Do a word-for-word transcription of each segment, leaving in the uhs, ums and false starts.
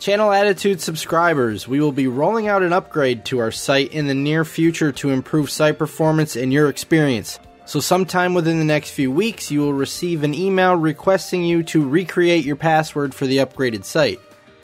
Channel Attitude subscribers, we will be rolling out an upgrade to our site in the near future to improve site performance and your experience. So sometime within the next few weeks, you will receive an email requesting you to recreate your password for the upgraded site.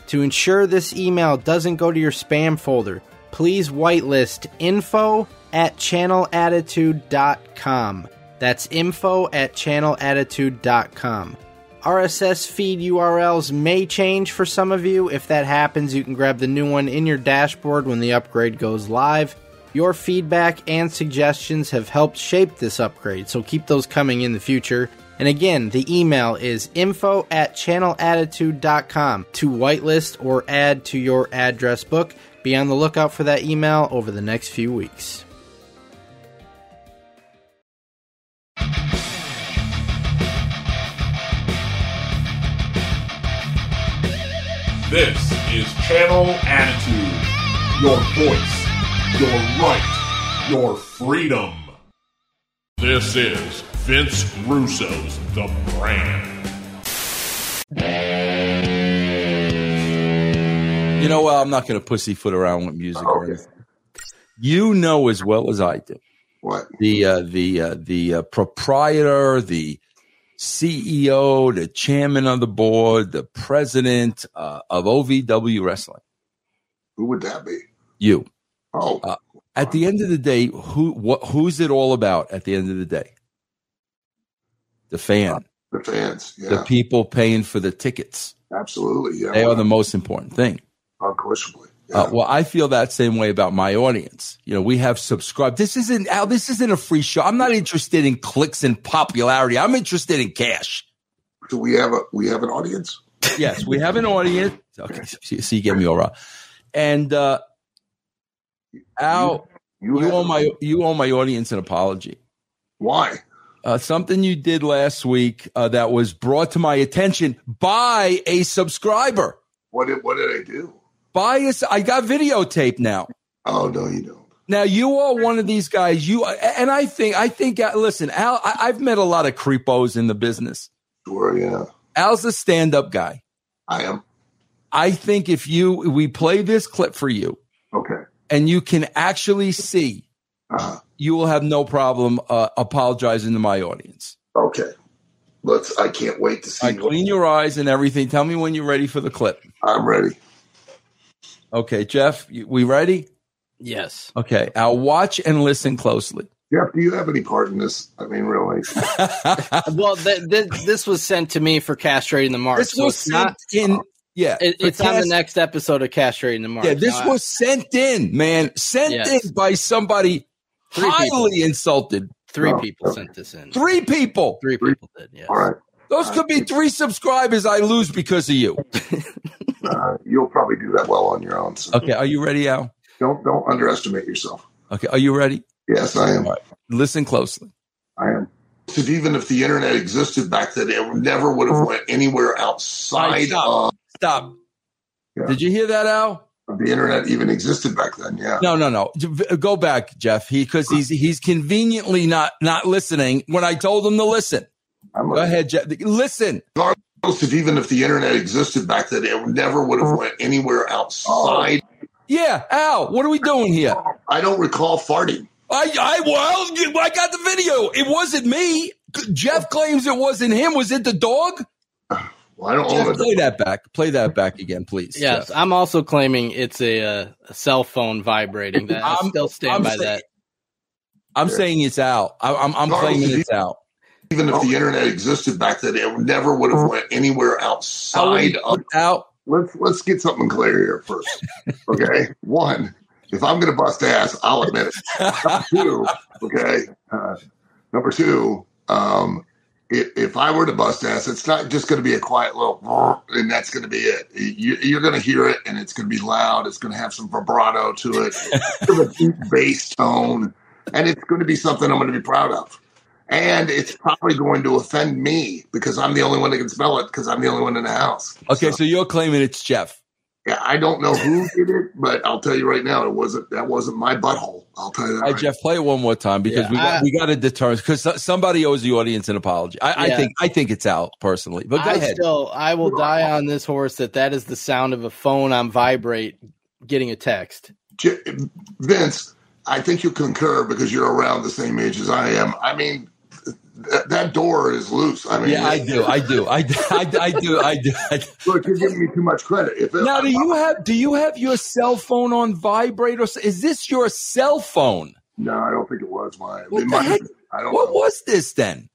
To ensure this email doesn't go to your spam folder, please whitelist info at channel attitude dot com. That's info at channel attitude dot com. R S S feed U R Ls may change for some of you. If that happens, you can grab the new one in your dashboard when the upgrade goes live. Your feedback and suggestions have helped shape this upgrade, so keep those coming in the future. And again, the email is info at channel attitude dot com to whitelist or add to your address book. Be on the lookout for that email over the next few weeks. This is Channel Attitude, your voice, your right, your freedom. This is Vince Russo's The Brand. You know what? I'm not going to pussyfoot around with music. Oh, okay. You know as well as I do. What? The, uh, the, uh, the uh, proprietor, the C E O, the chairman of the board, the president uh, of O V W Wrestling. Who would that be? You. Oh. Uh, at the end of the day, who what who's it all about at the end of the day? The fan. The fans, yeah. The people paying for the tickets. Absolutely, yeah. They are the most important thing. Unquestionably. Yeah. Uh, well, I feel that same way about my audience. You know, we have subscribed. This isn't Al, this isn't a free show. I'm not interested in clicks and popularity. I'm interested in cash. Do we have a we have an audience? Yes, we have an audience. Okay, so, so you get me all right. And uh, Al, you, you, you owe my you owe my audience an apology. Why? Uh, something you did last week uh, that was brought to my attention by a subscriber. What did what did I do? Bias. I got videotape now. Oh no, you don't. Now you are one of these guys. You and I think I think. Listen, Al. I, I've met a lot of creepos in the business. Sure, yeah. Al's a stand-up guy. I am. I think if you we play this clip for you, okay, and you can actually see, uh-huh. you will have no problem uh, apologizing to my audience. Okay. Let's. I can't wait to see. I clean what, your eyes and everything. Tell me when you're ready for the clip. I'm ready. Okay, Jeff, we ready? Yes. Okay, I'll watch and listen closely. Jeff, do you have any part in this? I mean, really? Well, th- th- this was sent to me for Castrating the Mark. This so was sent not, in. Yeah, it, it's cast- on the next episode of Castrating the Mark. Yeah, this now was I, sent in, man. Sent yes. in by somebody Three highly people. insulted. Three oh, people okay. sent this in. Three people. Three people did, yes. All right. Those All could right. be three subscribers I lose because of you. Uh, you'll probably do that well on your own. So. Okay, are you ready, Al? Don't don't underestimate yourself. Okay, are you ready? Yes, I am. Right. Listen closely. I am. Because even if the internet existed back then, it never would have went anywhere outside. Stop. Of... Stop. Yeah. Did you hear that, Al? The internet even existed back then. Yeah. No, no, no. Go back, Jeff. He because he's he's conveniently not not listening when I told him to listen. I'm Go ahead, Jeff. Listen. Gar- If even if the internet existed back then, it never would have went anywhere outside. Yeah, Al, what are we doing here? I don't recall farting. I, I well, I got the video. It wasn't me. Jeff claims it wasn't him. Was it the dog? Well, I don't Jeff, own play dog. that back. Play that back again, please. Yes, Jeff. I'm also claiming it's a, uh, a cell phone vibrating. That I still stand I'm by saying, that. I'm sure. saying it's Al. I, I'm, I'm claiming it's Al. Even if the internet existed back then, it never would have went anywhere outside of out. Let's let's get something clear here first. Okay. One, if I'm gonna bust ass, I'll admit it. Number two, okay. Uh, number two, um, if, if I were to bust ass, it's not just gonna be a quiet little and that's gonna be it. You, you're gonna hear it and it's gonna be loud, it's gonna have some vibrato to it, a deep bass tone, and it's gonna be something I'm gonna be proud of. And it's probably going to offend me because I'm the only one that can smell it because I'm the only one in the house. Okay, so, so you're claiming it's Jeff. Yeah, I don't know who did it, but I'll tell you right now, it wasn't that wasn't my butthole. I'll tell you that. Hey, right. Jeff, play it one more time because yeah, we got, I, we got to determine because somebody owes the audience an apology. I, yeah. I think I think it's out personally, but go I ahead. Still, I will We're die on this horse that that is the sound of a phone on vibrate getting a text. Vince, I think you concur because you're around the same age as I am. I mean. That, that door is loose. I mean, yeah, I do, I do, I do, I do, I do. I do, I do. Look, you're giving me too much credit. If it, now, do you have do you have your cell phone on vibrate, or is this your cell phone? No, I don't think it was mine. What it the heck? I don't what know. was this then?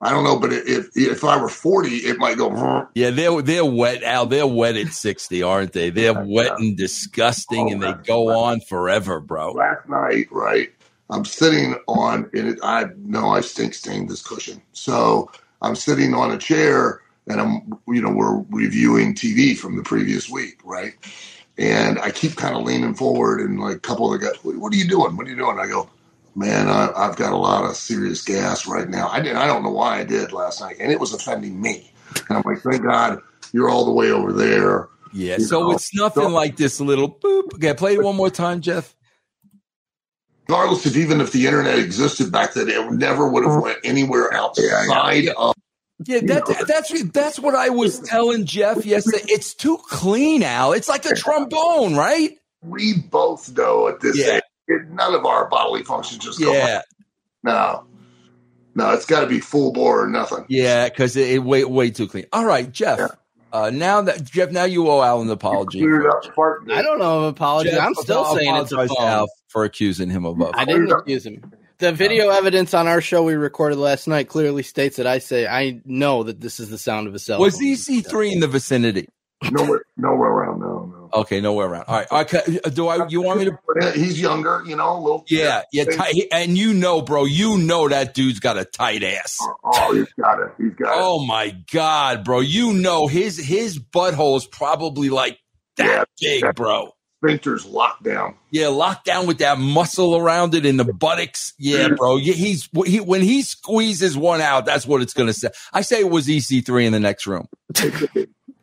I don't know, but if if I were forty, it might go. Huh? Yeah, they're they're wet, Al. They're wet at sixty, aren't they? They're yeah, wet yeah. and disgusting, oh, and they go right. on forever, bro. Last night, right. I'm sitting on, and it, I know I stink stained this cushion. So I'm sitting on a chair, and I'm, you know, we're reviewing T V from the previous week, right? And I keep kind of leaning forward, and like a couple of the guys, what are you doing? What are you doing? I go, man, I, I've got a lot of serious gas right now. I did, I don't know why I did last night, and it was offending me. And I'm like, thank God you're all the way over there. Yeah. You so know? It's nothing so, like this little boop. Okay, play it one more time, Jeff. Regardless of even if the internet existed back then, it never would have went anywhere outside yeah, yeah. of. Yeah, that, that's that's what I was telling Jeff yesterday. It's too clean, Al. It's like a trombone, right? We both know at this yeah. age, none of our bodily functions just go. Yeah. Like, no, no, it's got to be full bore or nothing. Yeah, because it, it way way too clean. All right, Jeff. Yeah. Uh, now that Jeff, now you owe Al an apology. For, I don't know an apology. Jeff, I'm still I'll saying it's a Al for accusing him of. I didn't accuse him. The video evidence on our show we recorded last night clearly states that I say I know that this is the sound of a cell. Was E C three in the vicinity? Nowhere, nowhere around. No, no. Okay, nowhere around. All right. Okay. Do I? You want me to? He's younger, you know, a little. Yeah, yeah. Tight, and you know, bro, you know that dude's got a tight ass. Oh, oh he's got it. He's got it. Oh my God, bro, you know his his butthole's probably like that yeah, big, that bro. Sphincter's locked down. Yeah, locked down with that muscle around it in the buttocks. Yeah, bro. Yeah, he's he, when he squeezes one out, that's what it's gonna say. I say it was E C three in the next room.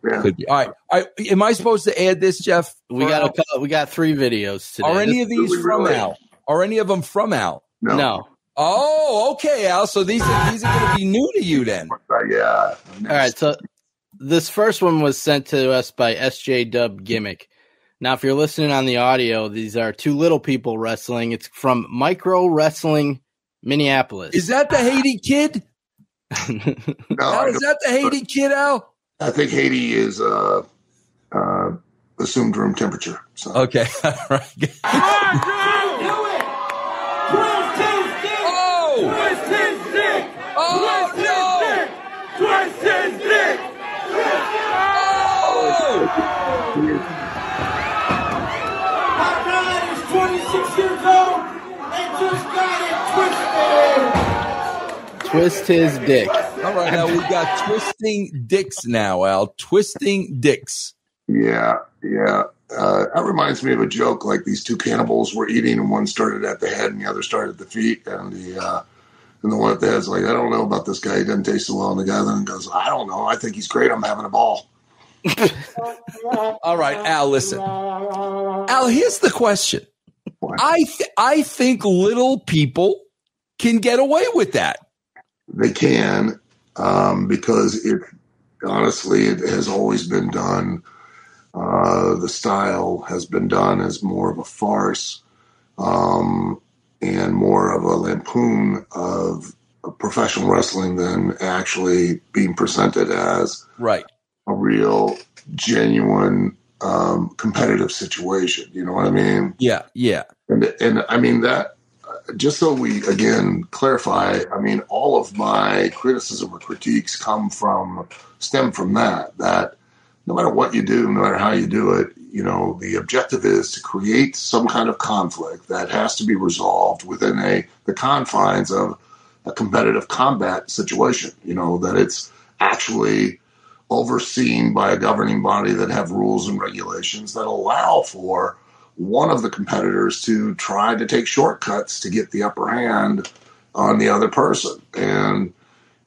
Yeah. Could be. All right. All right. Am I supposed to add this, Jeff? We got a, we got three videos today. Are any of these from Al? Are any of them from Al? No. no. Oh, okay, Al. So these are, these are going to be new to you then. Yeah. All right. So this first one was sent to us by S J Dub Gimmick. Now, if you're listening on the audio, these are two little people wrestling. It's from Micro Wrestling Minneapolis. Is that the Haiti kid? No. Al, is that the Haiti kid, Al? I think Haiti is uh, uh, assumed room temperature. So. Okay. All right. Do it! twenty-six! Oh! twenty-six! Oh, no! twenty-six! Oh! My brother is twenty-six years old and just got it twisted! Twist his dick. All right, now we've got twisting dicks now, Al. Twisting dicks. Yeah, yeah. Uh, that reminds me of a joke. Like these two cannibals were eating, and one started at the head, and the other started at the feet. And the uh, and the one at the head's like, I don't know about this guy. He doesn't taste so well. And the guy then goes, I don't know. I think he's great. I'm having a ball. All right, Al. Listen, Al. Here's the question. What? I th- I think little people can get away with that. They can. Um, because it honestly, it has always been done. Uh, the style has been done as more of a farce um, and more of a lampoon of professional wrestling than actually being presented as right. a real, genuine um, competitive situation. You know what I mean? Yeah, yeah. And and I mean that. Just so we, again, clarify, I mean, all of my criticism or critiques come from, stem from that, that no matter what you do, no matter how you do it, you know, the objective is to create some kind of conflict that has to be resolved within a the confines of a competitive combat situation, you know, that it's actually overseen by a governing body that have rules and regulations that allow for one of the competitors to try to take shortcuts to get the upper hand on the other person and,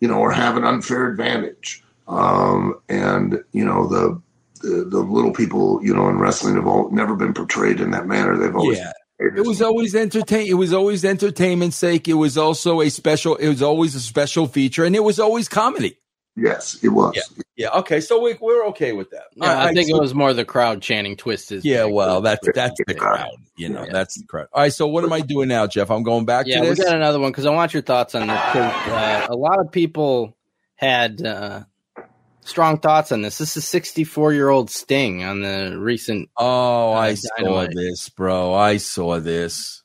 you know, or have an unfair advantage. Um, and, you know, the the, the little people, you know, in wrestling have all never been portrayed in that manner. They've always yeah. It was always entertain. It was always entertainment's sake. It was also a special. It was always a special feature, and it was always comedy. Yes, it was. Yeah. yeah okay. So we, we're okay with that. Yeah, right, I think so, it was more the crowd chanting "twisted." Yeah. Well, that's that's the crowd. You know, yeah. that's the crowd. All right. So what am I doing now, Jeff? I'm going back. Yeah, to this. We got another one because I want your thoughts on this. Uh, a lot of people had uh, strong thoughts on this. This is sixty-four-year-old Sting on the recent. Oh, uh, I Dynamite. saw this, bro. I saw this.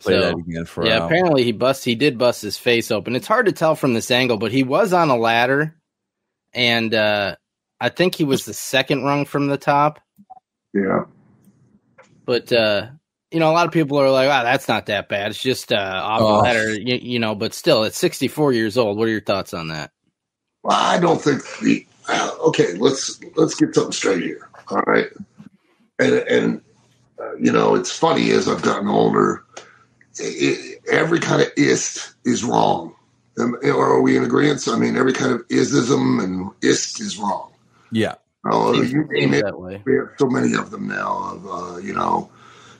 So, yeah, apparently he bust he did bust his face open. It's hard to tell from this angle, but he was on a ladder, and uh, I think he was the second rung from the top. Yeah. But, uh, you know, a lot of people are like, wow, that's not that bad. It's just uh, off oh. the ladder, you, you know, but still, at sixty-four years old, what are your thoughts on that? Well, I don't think the uh, – okay, let's let's get something straight here, all right? And, and uh, you know, it's funny as I've gotten older – It, every kind of ist is wrong. Um, or are we in agreement? I mean, every kind of isism and ist is wrong. Yeah. Uh, you name it. That way. We have so many of them now of, uh, you know,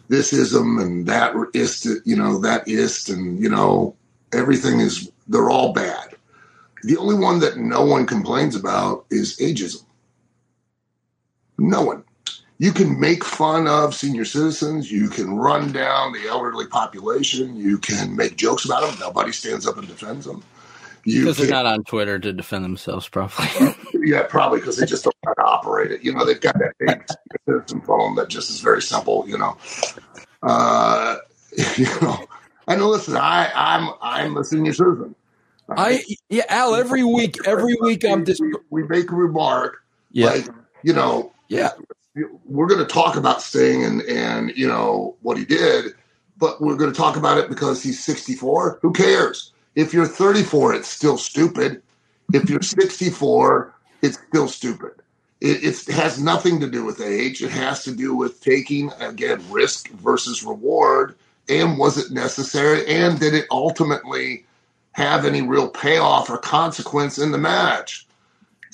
this ism and that ist, you know, that ist and, you know, everything is, they're all bad. The only one that no one complains about is ageism. No one. You can make fun of senior citizens. You can run down the elderly population. You can make jokes about them. Nobody stands up and defends them. You because can, they're not on Twitter to defend themselves, probably. yeah, probably because they just don't know how to operate it. You know, they've got that big citizen phone that just is very simple. You know, uh, you know. And listen, I, I'm I'm a senior citizen. I yeah, Al. Every week, every week, I'm just we, we make a remark. Yeah, like, you know. Yeah. We're going to talk about Sting and, and, you know, what he did, but we're going to talk about it because he's sixty-four. Who cares? If you're thirty-four, it's still stupid. If you're sixty-four, it's still stupid. It, it's, it has nothing to do with age. It has to do with taking, again, risk versus reward. And was it necessary? And did it ultimately have any real payoff or consequence in the match?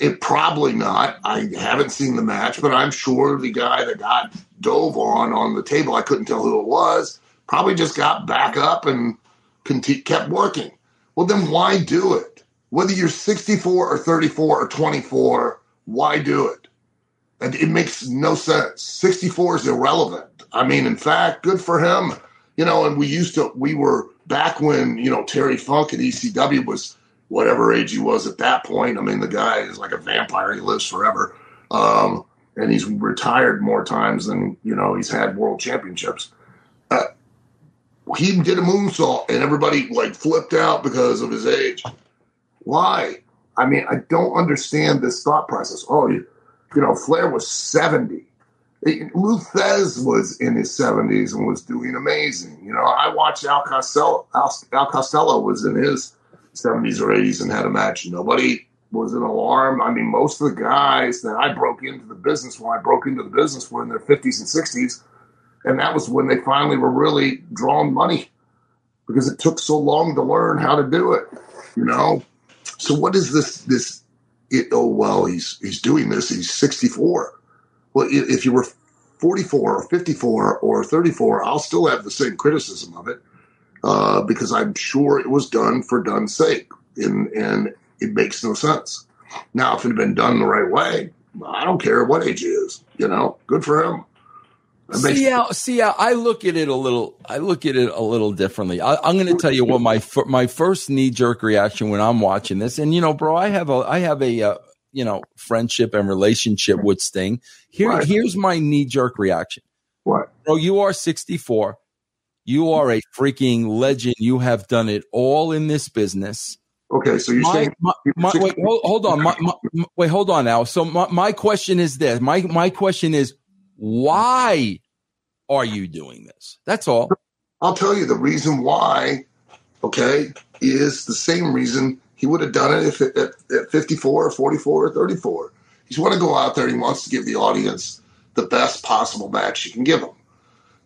It probably not. I haven't seen the match, but I'm sure the guy that got dove on on the table, I couldn't tell who it was, probably just got back up and kept working. Well, then why do it? Whether you're sixty-four or thirty-four or twenty-four, why do it? And it makes no sense. sixty-four is irrelevant. I mean, in fact, good for him. You know, and we used to, we were back when, you know, Terry Funk at E C W was whatever age he was at that point. I mean, the guy is like a vampire. He lives forever. Um, and he's retired more times than, you know, he's had world championships. Uh, he did a moonsault, and everybody, like, flipped out because of his age. Why? I mean, I don't understand this thought process. Oh, you, you know, Flair was seventy. Luthez was in his seventies and was doing amazing. You know, I watched Al Costello. Al, Al Costello was in his seventies or eighties and had a match. Nobody was in alarm. I mean, most of the guys that I broke into the business when I broke into the business were in their fifties and sixties, and that was when they finally were really drawing money because it took so long to learn how to do it, you know? So what is this? This it, oh, well, he's he's doing this. He's sixty-four. Well, if you were forty-four or fifty-four or thirty-four, I'll still have the same criticism of it. Uh, because I'm sure it was done for done's sake, and, and it makes no sense. Now, if it had been done the right way, I don't care what age he is. You know, good for him. See how, see how I look at it a little. I look at it a little differently. I, I'm going to tell you what my fir- my first knee jerk reaction when I'm watching this, and you know, bro, I have a I have a uh, you know friendship and relationship with Sting. Here, right. Here's my knee jerk reaction. What? Bro, you are sixty-four. You are a freaking legend. You have done it all in this business. Okay, so you're my, saying my, my, wait, hold, hold on. My, my, wait, hold on now. So my, my question is this. My my question is, why are you doing this? That's all. I'll tell you the reason why, okay, is the same reason he would have done it if it, at, at fifty-four or forty-four or thirty-four. He's want to go out there and he wants to give the audience the best possible match you can give them.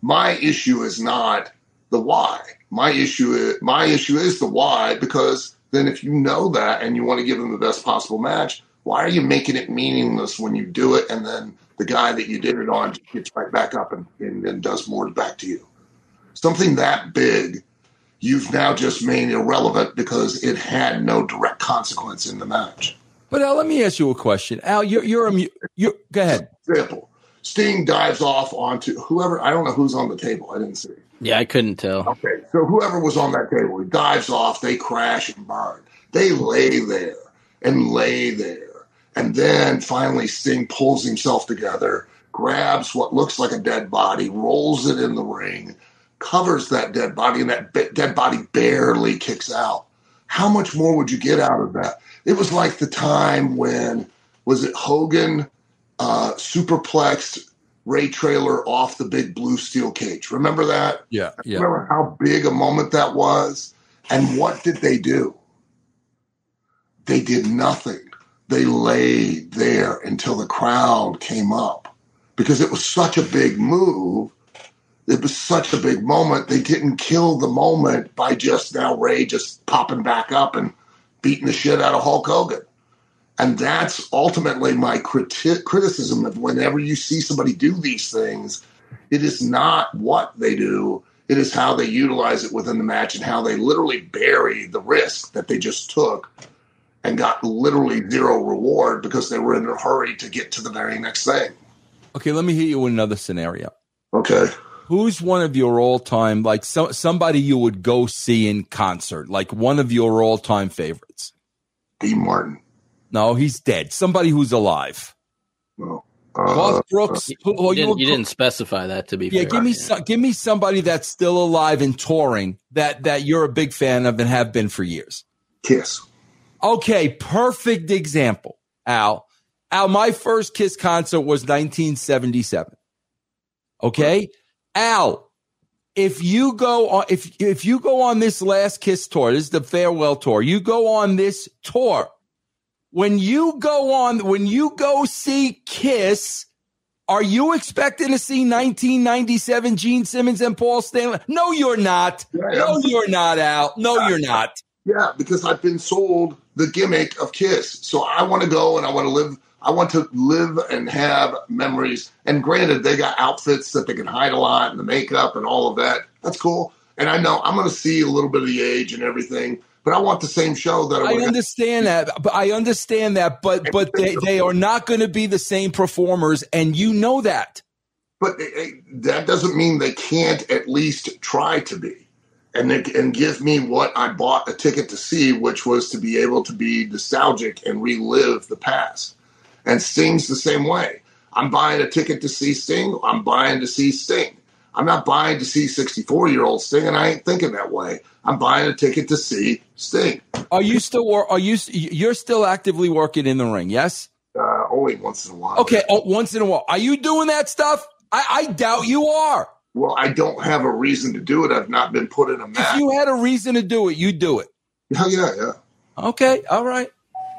My issue is not the why. My issue is my issue is the why, because then if you know that and you want to give them the best possible match, why are you making it meaningless when you do it? And then the guy that you did it on gets right back up and, and, and does more back to you. Something that big, you've now just made irrelevant because it had no direct consequence in the match. But Al, let me ask you a question. Al, you're you're, you're, you're go ahead. Example: Sting dives off onto whoever. I don't know who's on the table. I didn't see. Yeah, I couldn't tell. Okay, so whoever was on that table, he dives off. They crash and burn. They lay there and lay there, and then finally Sting pulls himself together, grabs what looks like a dead body, rolls it in the ring, covers that dead body, and that be- dead body barely kicks out. How much more would you get out of that? It was like the time when, was it Hogan uh, superplexed Ray Traylor off the big blue steel cage? Remember that? Yeah, yeah. Remember how big a moment that was? And what did they do? They did nothing. They laid there until the crowd came up because it was such a big move. It was such a big moment. They didn't kill the moment by just now Ray just popping back up and beating the shit out of Hulk Hogan. And that's ultimately my criti- criticism of whenever you see somebody do these things, it is not what they do. It is how they utilize it within the match and how they literally bury the risk that they just took and got literally zero reward because they were in a hurry to get to the very next thing. Okay, let me hit you with another scenario. Okay. Who's one of your all-time, like so, somebody you would go see in concert, like one of your all-time favorites? D. Martin. No, he's dead. Somebody who's alive. No. Uh, Garth Brooks. Uh, who, you, didn't, you didn't specify that, to be yeah, fair. Give me yeah, some, give me somebody that's still alive and touring that, that you're a big fan of and have been for years. Kiss. Okay, perfect example, Al. Al, my first Kiss concert was nineteen seventy-seven. Okay? Right. Al, if you go on, if if you go on this last Kiss tour, this is the farewell tour. You go on this tour. When you go on, when you go see Kiss, are you expecting to see nineteen ninety-seven Gene Simmons and Paul Stanley? No, you're not. Yeah, no, you're not, Al. No, yeah, you're not. Yeah, because I've been sold the gimmick of Kiss, so I want to go and I want to live. I want to live and have memories. And granted, they got outfits that they can hide a lot and the makeup and all of that. That's cool. And I know I'm going to see a little bit of the age and everything, but I want the same show that I, I understand got. that. But I understand that. But, but they, they are not going to be the same performers. And you know that. But it, it, that doesn't mean they can't at least try to be. And, they, and give me what I bought a ticket to see, which was to be able to be nostalgic and relive the past. And Sting's the same way. I'm buying a ticket to see Sting. I'm buying to see Sting. I'm not buying to see sixty-four-year-old Sting, and I ain't thinking that way. I'm buying a ticket to see Sting. Are you still? Are you? You're still actively working in the ring? Yes. Uh, only once in a while. Okay, oh, once in a while. Are you doing that stuff? I, I doubt you are. Well, I don't have a reason to do it. I've not been put in a match. If you had a reason to do it, you'd do it. Yeah, yeah, yeah. Okay, all right.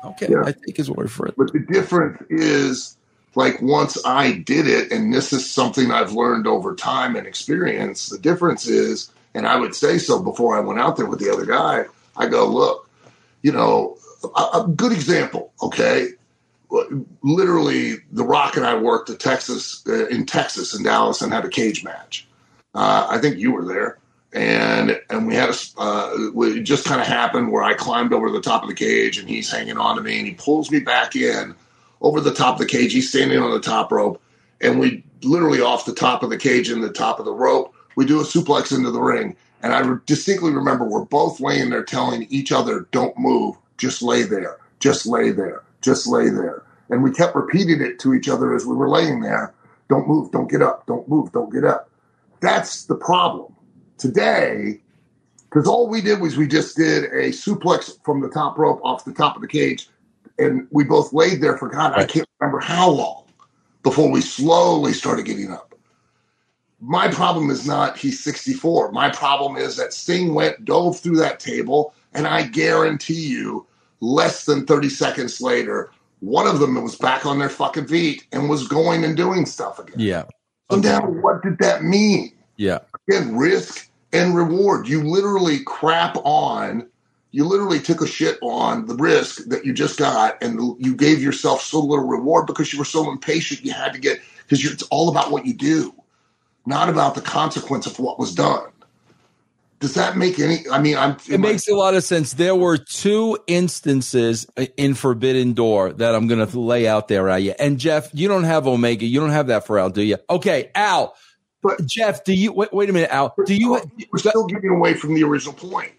Okay, yeah. I take his word for it. But the difference is, like, once I did it, and this is something I've learned over time and experience, the difference is, and I would say so before I went out there with the other guy, I go, look, you know, a, a good example, okay? Literally, The Rock and I worked at Texas, uh, in Texas, in Dallas, and had a cage match. Uh, I think you were there. And and we had a uh, it just kind of happened where I climbed over the top of the cage and he's hanging on to me and he pulls me back in over the top of the cage. He's standing on the top rope and we literally off the top of the cage and the top of the rope, we do a suplex into the ring. And I re- distinctly remember we're both laying there telling each other, don't move, just lay there, just lay there, just lay there. And we kept repeating it to each other as we were laying there. Don't move, don't get up, don't move, don't get up. That's the problem. Today, because all we did was we just did a suplex from the top rope off the top of the cage, and we both laid there for God, right. I can't remember how long before we slowly started getting up. My problem is not he's sixty-four. My problem is that Sting went, dove through that table, and I guarantee you less than thirty seconds later, one of them was back on their fucking feet and was going and doing stuff again. Yeah. So okay. Now what did that mean? Yeah. Again, risk and reward. You literally crap on you literally took a shit on the risk that you just got, and you gave yourself so little reward because you were so impatient you had to get, because it's all about what you do, not about the consequence of what was done. Does that make any, I mean, I'm. It makes I, a lot of sense. There were two instances in Forbidden Door that I'm going to lay out there at you. And Jeff, you don't have Omega. You don't have that for Al, do you? Okay, Al. But Jeff, do you, wait, wait a minute, Al. Do you, we're still getting away from the original point.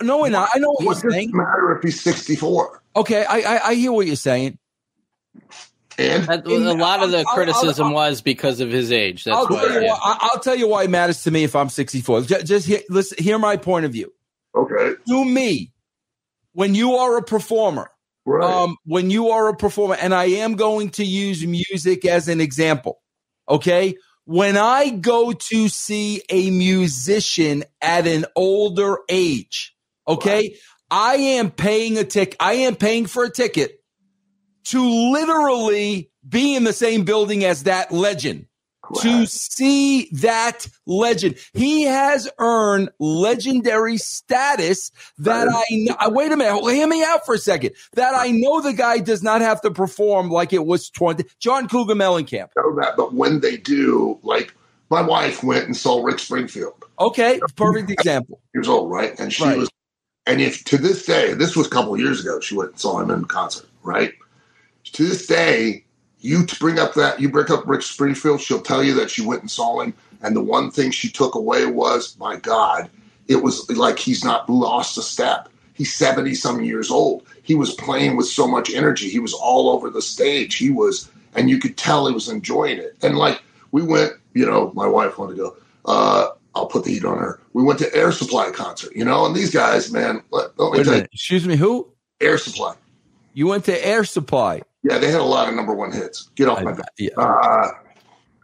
No, we're not. I know what, what you're saying. It doesn't matter if he's sixty-four. Okay, I, I, I hear what you're saying. And a lot of the criticism I'll, I'll, I'll, was because of his age. That's I'll, why, tell yeah. why, I'll tell you why it matters to me if I'm sixty-four. Just, just hear, listen, hear my point of view. Okay. To me, when you are a performer, right. um, when you are a performer, and I am going to use music as an example, okay? When I go to see a musician at an older age, okay, right. I am paying a tick. I am paying for a ticket to literally be in the same building as that legend, wow. to see that legend. He has earned legendary status that I know. Wait a minute. Hear me out for a second. That I know the guy does not have to perform like it was twenty. John Cougar Mellencamp. Know that, but when they do, like my wife went and saw Rick Springfield. Okay, perfect example. Years old, right? And she right. was, and if to this day, this was a couple of years ago, she went and saw him in concert, right? To this day, you bring up that you bring up Rick Springfield, she'll tell you that she went and saw him, and the one thing she took away was, my God, it was like he's not lost a step. He's seventy-some years old. He was playing with so much energy. He was all over the stage. He was, and you could tell he was enjoying it. And like we went, you know, my wife wanted to go. Uh, I'll put the heat on her. We went to Air Supply concert, you know, and these guys, man. Let, let me tell you. Excuse me, who? Air Supply. You went to Air Supply. Yeah, they had a lot of number one hits. Get off I, my back. Yeah. Uh,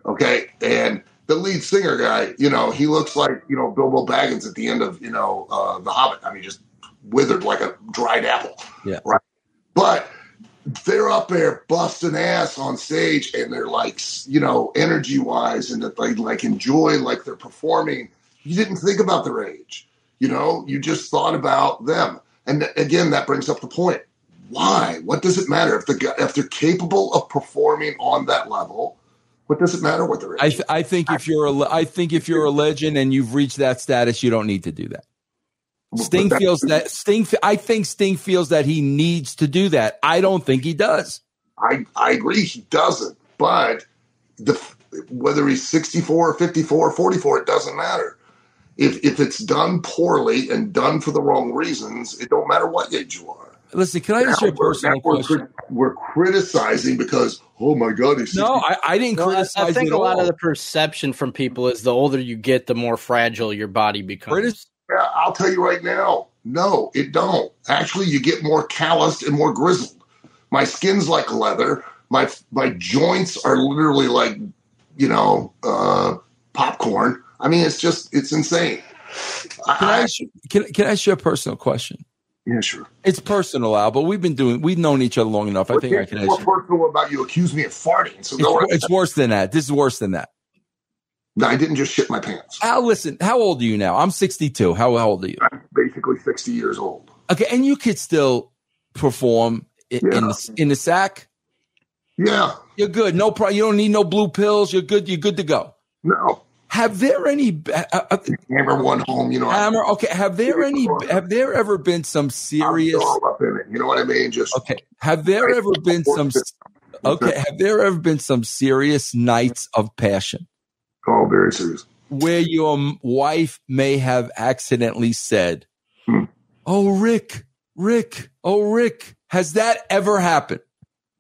okay, and the lead singer guy, you know, he looks like, you know, Bilbo Baggins at the end of, you know, uh, The Hobbit. I mean, just withered like a dried apple. Yeah. Right. But they're up there busting ass on stage, and they're like, you know, energy-wise, and that they like enjoy like they're performing. You didn't think about their age, you know. You just thought about them. And th- again, that brings up the point. Why? What does it matter if the if they're capable of performing on that level? What does it matter what they're? I, th- I think if you're a, I think if you're a legend and you've reached that status, you don't need to do that. Sting that, feels that Sting. I think Sting feels that he needs to do that. I don't think he does. I, I agree he doesn't. But the whether he's sixty-four, fifty-four, forty-four, it doesn't matter. If if it's done poorly and done for the wrong reasons, it don't matter what age you are. Listen, can I ask you a personal question? We're criticizing because, oh, my God. He's no, I, I didn't no, criticize I think it a lot all. Of the perception from people is the older you get, the more fragile your body becomes. Critic- yeah, I'll tell you right now, no, it don't. Actually, you get more calloused and more grizzled. My skin's like leather. My my joints are literally like, you know, uh, popcorn. I mean, it's just, it's insane. Can I, I can, can I ask you a personal question? Yeah, sure. It's personal, Al, but we've been doing, we've known each other long enough. We're I think I can. What's personal about you? Accuse me of farting. So it's, no, it's worse than that. This is worse than that. No, I didn't just shit my pants. Al, listen, how old are you now? I'm sixty-two. How, how old are you? I'm basically sixty years old. Okay, and you could still perform in, yeah. in, the, in the sack. Yeah, you're good. No problem. You don't need no blue pills. You're good. You're good to go. No. Have there any uh, hammer one home? You know, hammer. Okay. Have there any? Have there ever been some serious? I'm all up in it. You know what I mean? Just okay. Have there I ever been some? Okay. Have there ever been some serious nights of passion? Oh, very serious. Where your wife may have accidentally said, hmm. "Oh, Rick, Rick, oh, Rick." Has that ever happened?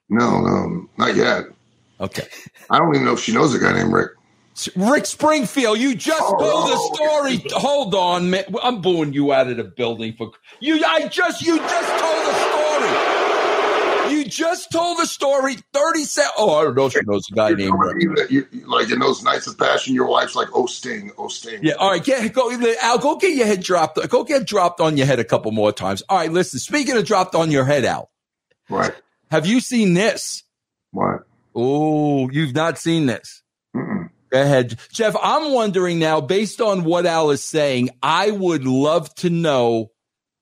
No, no, not yet. Okay. I don't even know if she knows a guy named Rick. Rick Springfield, you just oh, told a story. Oh, hold on, man. I'm booing you out of the building for you. I just, you just told a story. You just told a story. Thirty seconds. Oh, I don't know if she knows a guy named Rick. Like in those nights of passion, your wife's like, "Oh, Sting, oh, Sting." Yeah. All right, get go. Al, go get your head dropped. Go get dropped on your head a couple more times. All right, listen. Speaking of dropped on your head, Al. Right. Have you seen this? What? Oh, you've not seen this. Go ahead, Jeff. I'm wondering now, based on what Al is saying, I would love to know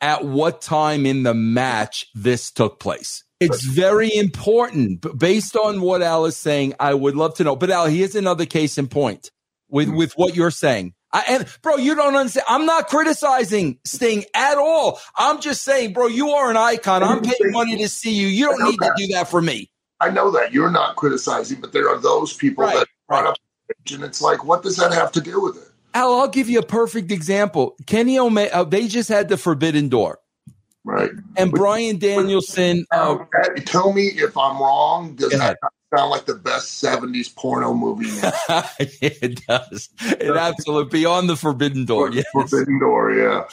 at what time in the match this took place. It's very important. But based on what Al is saying, I would love to know. But Al, here's another case in point with, with what you're saying. I, and bro, you don't understand. I'm not criticizing Sting at all. I'm just saying, bro, you are an icon. I'm paying money to see you. You don't need that. to do that for me. I know that you're not criticizing, but there are those people right, that brought right. up, and it's like, what does that have to do with it? Al, I'll give you a perfect example. Kenny Omega, they just had the Forbidden Door. Right. And but, Brian Danielson. But, uh, uh, tell me if I'm wrong. Does that sound like the best seventies porno movie? It does. It absolutely. Beyond the Forbidden Door. Yes. Forbidden Door, yeah.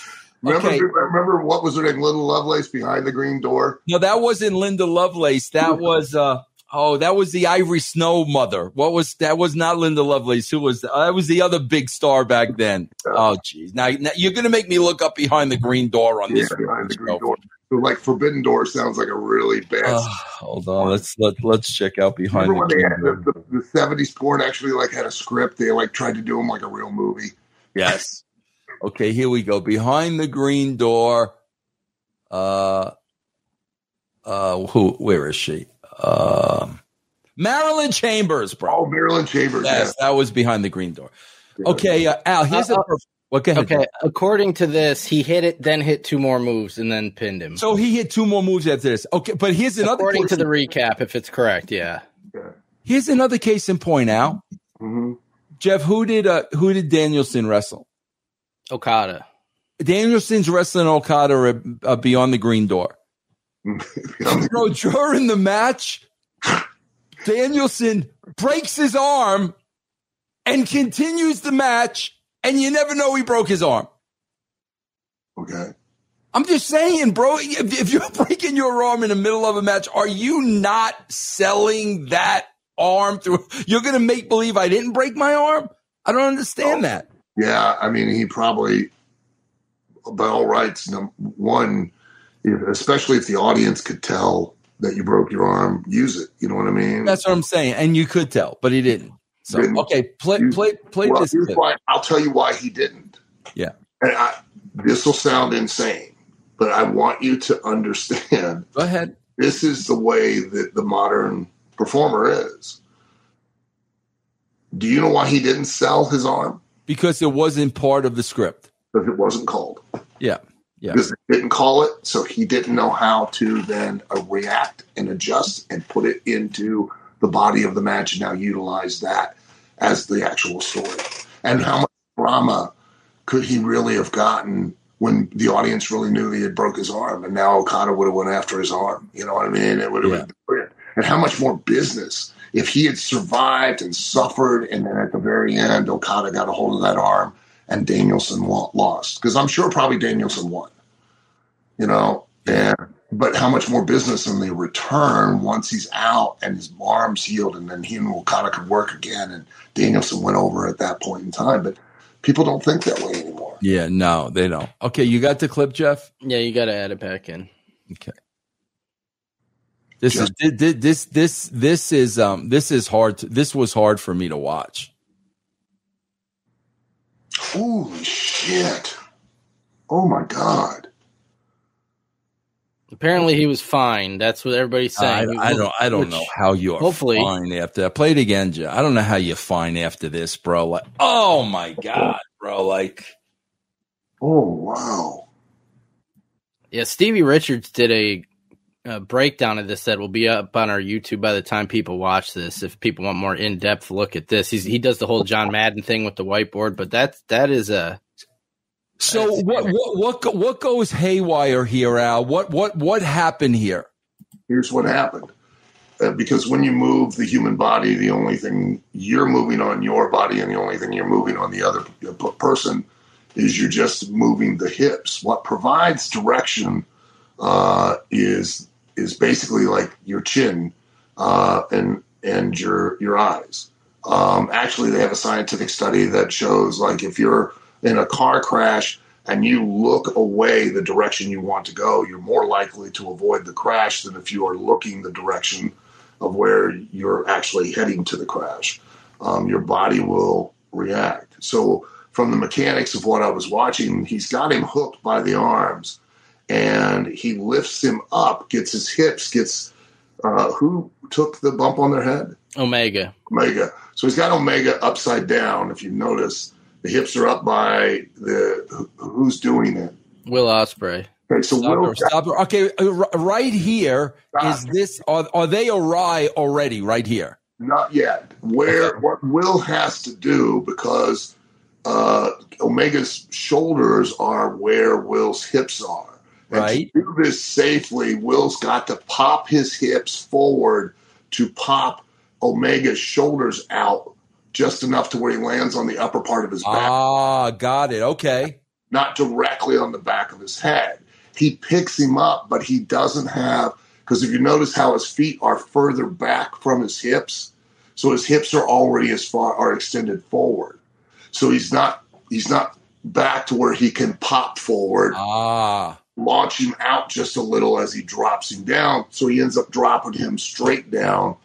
Remember, okay. remember what was her name? Linda Lovelace behind the green door? No, that wasn't Linda Lovelace. That was, uh, oh, that was the Ivory Snow mother. What was that? Was not Linda Lovelace. Who was that? That was the other big star back then. Yeah. Oh, geez. Now, now you're going to make me look up behind the green door on yeah, this. Behind the green door. So, like, Forbidden Door sounds like a really bad. Uh, hold on, let's let let's check out behind remember the green door. The, the, the seventies porn actually like had a script. They like tried to do them like a real movie. Yes. Okay, here we go. Behind the green door. Uh, uh, who? Where is she? Um, Marilyn Chambers, bro. Oh, Marilyn Chambers. Yes, yeah. That was behind the green door. Okay, uh, Al. Here's uh, a. Okay. Okay. According to this, he hit it, then hit two more moves, and then pinned him. So he hit two more moves after this. Okay, but here's another. According case to the recap, if it's correct, yeah. Here's another case in point, Al. Mm-hmm. Jeff, who did uh, who did Danielson wrestle? Okada. Danielson's wrestling Okada at, uh, beyond the green door. Bro, during the match, Danielson breaks his arm and continues the match, and you never know he broke his arm. Okay. I'm just saying, bro, if, if you're breaking your arm in the middle of a match, are you not selling that arm through? You're going to make believe I didn't break my arm? I don't understand oh. that. Yeah, I mean, he probably, by all rights, number one, especially if the audience could tell that you broke your arm, use it. You know what I mean? That's what I'm saying. And you could tell, but he didn't. So, didn't. okay, play you, play, play well, this clip. Why, I'll tell you why he didn't. Yeah. And I, this will sound insane, but I want you to understand. Go ahead. This is the way that the modern performer is. Do you know why he didn't sell his arm? Because it wasn't part of the script. Because it wasn't called. Yeah. Yeah. Because they didn't call it, so he didn't know how to then uh, react and adjust and put it into the body of the match and now utilize that as the actual story. And how much drama could he really have gotten when the audience really knew he had broke his arm and now Okada would have went after his arm. You know what I mean? It would have yeah. been brilliant. And how much more business if he had survived and suffered, and then at the very end, Okada got a hold of that arm, and Danielson lost. Because I'm sure probably Danielson won. You know? And, but how much more business in the return once he's out and his arm's healed, and then he and Okada could work again, and Danielson went over at that point in time. But people don't think that way anymore. Yeah, no, they don't. Okay, you got the clip, Jeff? Yeah, you got to add it back in. Okay. This Jeff. is this this this this is um this is hard. To, this was hard for me to watch. Holy shit! Oh my god! Apparently he was fine. That's what everybody's saying. I, I don't. I don't Which, know how you are hopefully. fine after that. Play it again, Jeff. I don't know how you're fine after this, bro. Like, oh my god, bro. Like, oh wow. Yeah, Stevie Richards did a. A breakdown of this that will be up on our YouTube by the time people watch this. If people want more in-depth look at this, he's, he does the whole John Madden thing with the whiteboard. But that's that is a so what, what what what goes haywire here, Al? What what what happened here? Here's what happened. Uh, because when you move the human body, the only thing you're moving on your body, and the only thing you're moving on the other person is you're just moving the hips. What provides direction uh, is is basically like your chin uh, and and your your eyes. Um, actually, they have a scientific study that shows like if you're in a car crash and you look away the direction you want to go, you're more likely to avoid the crash than if you are looking the direction of where you're actually heading to the crash. Um, your body will react. So from the mechanics of what I was watching, he's got him hooked by the arms. and he lifts him up, gets his hips, gets uh, who took the bump on their head? Omega. Omega. So he's got Omega upside down, if you notice. The hips are up by the who's doing it? Will Ospreay. Okay, so stop Will, her, stop her. Okay, right here stop. Is this? Are, are they awry already? Right here? Not yet. Where what Will has to do because uh, Omega's shoulders are where Will's hips are. And right. To do this safely, Will's got to pop his hips forward to pop Omega's shoulders out. Just enough to where he lands on the upper part of his back. Ah, got it. Okay. Not directly on the back of his head. He picks him up, but he doesn't have, because if you notice how his feet are further back from his hips, so his hips are already as far, are extended forward. So he's not, he's not back to where he can pop forward, ah. launch him out just a little as he drops him down. So he ends up dropping him straight down,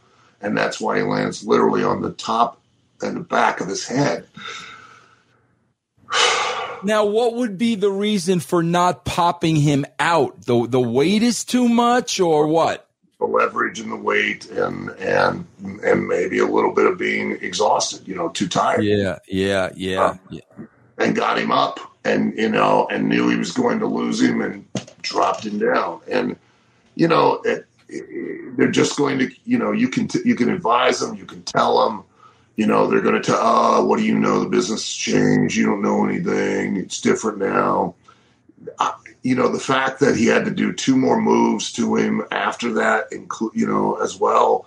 and that's why he lands literally on the top and the back of his head. Now, what would be the reason for not popping him out? The the weight is too much, or what? The leverage and the weight, and and and maybe a little bit of being exhausted. You know, too tired. Yeah, yeah, yeah. Uh, yeah. And got him up, and you know, and knew he was going to lose him, and dropped him down, and you know, it, it, they're just going to, you know, you can t- you can advise them, you can tell them. You know, they're going to tell, oh, what do you know? The business changed. You don't know anything. It's different now. I, you know, the fact that he had to do two more moves to him after that, inclu- you know, as well,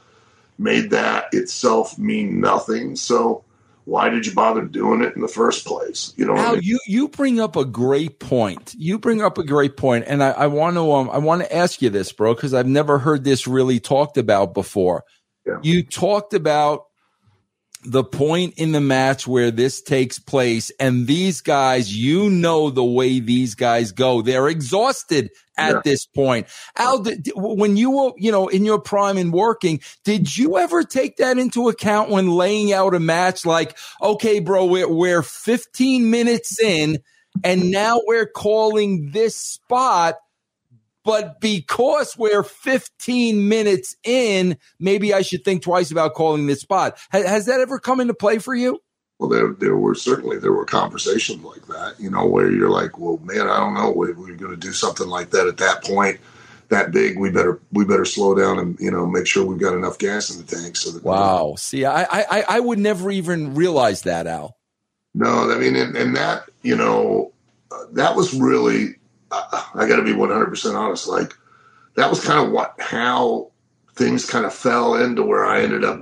made that itself mean nothing. So why did you bother doing it in the first place? You know, Al, I mean? you, you bring up a great point. You bring up a great point. And I, I want to um, I want to ask you this, bro, because I've never heard this really talked about before. Yeah. You talked about the point in the match where this takes place, and these guys, you know the way these guys go. They're exhausted at yeah. this point. Al, did, when you were, you know, in your prime and working, did you ever take that into account when laying out a match? Like, okay, bro, we're, we're fifteen minutes in, and now we're calling this spot. But because we're fifteen minutes in, maybe I should think twice about calling this spot. Has, has that ever come into play for you? Well, there, there were certainly there were conversations like that, you know, where you're like, well, man, I don't know, we, we're going to do something like that at that point, that big. We better we better slow down and, you know, make sure we've got enough gas in the tank. So that, wow, you know, see, I, I I would never even realize that, Al. No, I mean, and, and that, you know, uh, that was really. I got to be one hundred percent honest. Like, that was kind of what, how things kind of fell into where I ended up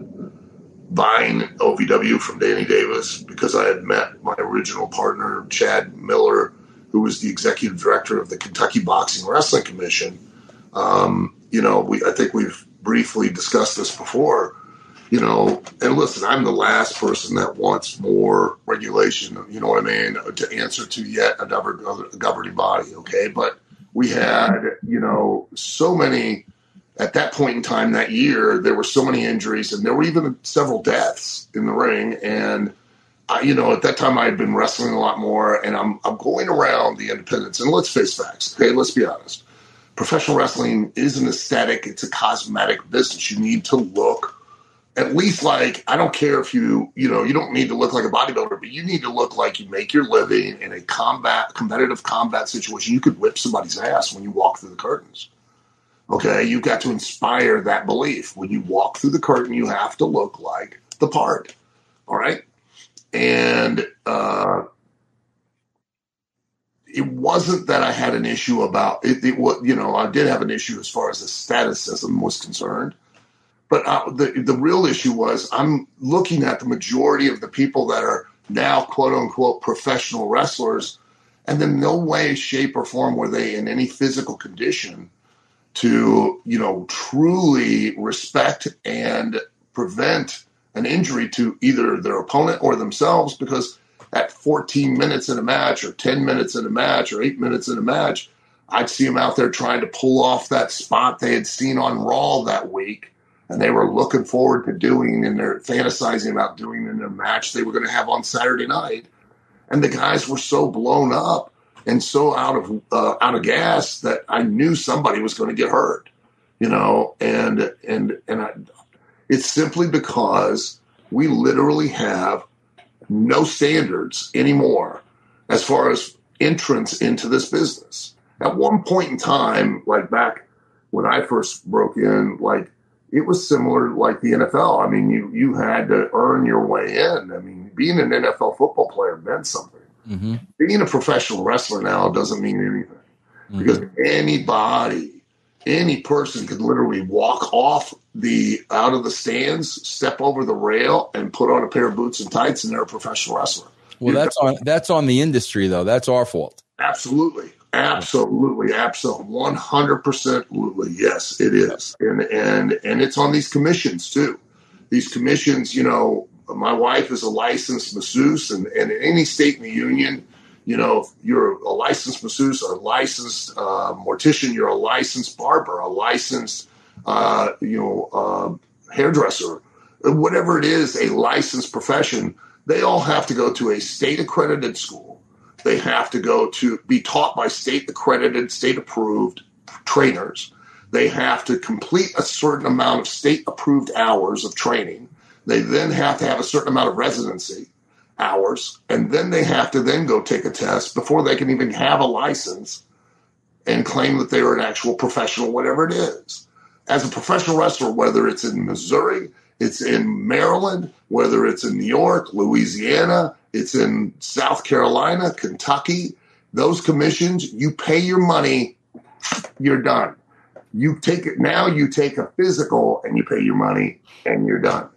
buying O V W from Danny Davis, because I had met my original partner, Chad Miller, who was the executive director of the Kentucky Boxing Wrestling Commission. Um, you know, we, I think we've briefly discussed this before, you know, and listen, I'm the last person that wants more regulation, you know what I mean, to answer to yet another governing body, okay? But we had, you know, so many, at that point in time that year, there were so many injuries, and there were even several deaths in the ring. And, I, you know, at that time I had been wrestling a lot more, and I'm I'm going around the independents, and let's face facts, okay, let's be honest. Professional wrestling is an aesthetic, it's a cosmetic business. You need to look at least like, I don't care if you, you know, you don't need to look like a bodybuilder, but you need to look like you make your living in a combat, competitive combat situation. You could whip somebody's ass when you walk through the curtains. Okay. You've got to inspire that belief. When you walk through the curtain, you have to look like the part. All right. And, uh, it wasn't that I had an issue about it. It was, you know, I did have an issue as far as the staticism was concerned. But uh, the the real issue was I'm looking at the majority of the people that are now, quote unquote, professional wrestlers, and then no way, shape, or form were they in any physical condition to, you know, truly respect and prevent an injury to either their opponent or themselves. Because at fourteen minutes in a match, or ten minutes in a match, or eight minutes in a match, I'd see them out there trying to pull off that spot they had seen on Raw that week. And they were looking forward to doing, and they're fantasizing about doing in their match they were going to have on Saturday night. And the guys were so blown up and so out of uh, out of gas that I knew somebody was going to get hurt, you know. And and and I, it's simply because we literally have no standards anymore as far as entrance into this business. At one point in time, like back when I first broke in, like it was similar like the N F L. I mean, you you had to earn your way in. I mean, being an N F L football player meant something. Mm-hmm. Being a professional wrestler now doesn't mean anything. Mm-hmm. Because anybody, any person could literally walk off the out of the stands, step over the rail, and put on a pair of boots and tights, and they're a professional wrestler. Well, that's on, that's on the industry, though. That's our fault. Absolutely. Absolutely. Absolutely. one hundred percent. Yes, it is. And, and, and it's on these commissions, too. These commissions, you know, my wife is a licensed masseuse, and, and in any state in the union, you know, if you're a licensed masseuse, a licensed uh, mortician, you're a licensed barber, a licensed, uh, you know, uh, hairdresser, whatever it is, a licensed profession. They all have to go to a state-accredited school. They have to go to be taught by state-accredited, state-approved trainers. They have to complete a certain amount of state-approved hours of training. They then have to have a certain amount of residency hours, and then they have to then go take a test before they can even have a license and claim that they are an actual professional, whatever it is. As a professional wrestler, whether it's in Missouri, it's in Maryland, whether it's in New York, Louisiana, it's in South Carolina, Kentucky. Those commissions, you pay your money, you're done. You take it now, you take a physical and you pay your money and you're done.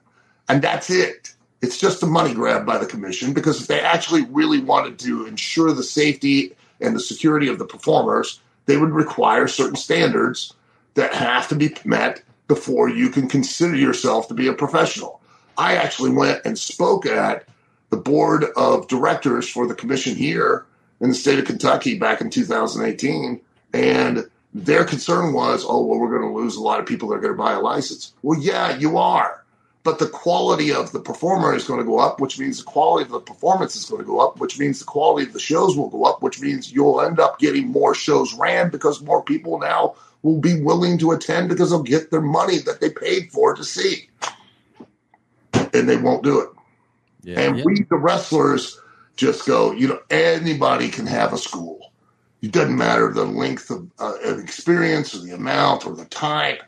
And that's it. It's just a money grab by the commission, because if they actually really wanted to ensure the safety and the security of the performers, they would require certain standards that have to be met before you can consider yourself to be a professional. I actually went and spoke at the board of directors for the commission here in the state of Kentucky back in two thousand eighteen, and their concern was, oh, well, we're going to lose a lot of people that are going to buy a license. Well, yeah, you are, but the quality of the performer is going to go up, which means the quality of the performance is going to go up, which means the quality of the shows will go up, which means you'll end up getting more shows ran because more people now will be willing to attend because they'll get their money that they paid for to see. And they won't do it. Yeah, and yeah. we, the wrestlers, just go, you know, anybody can have a school. It doesn't matter the length of, uh, of experience or the amount or the type.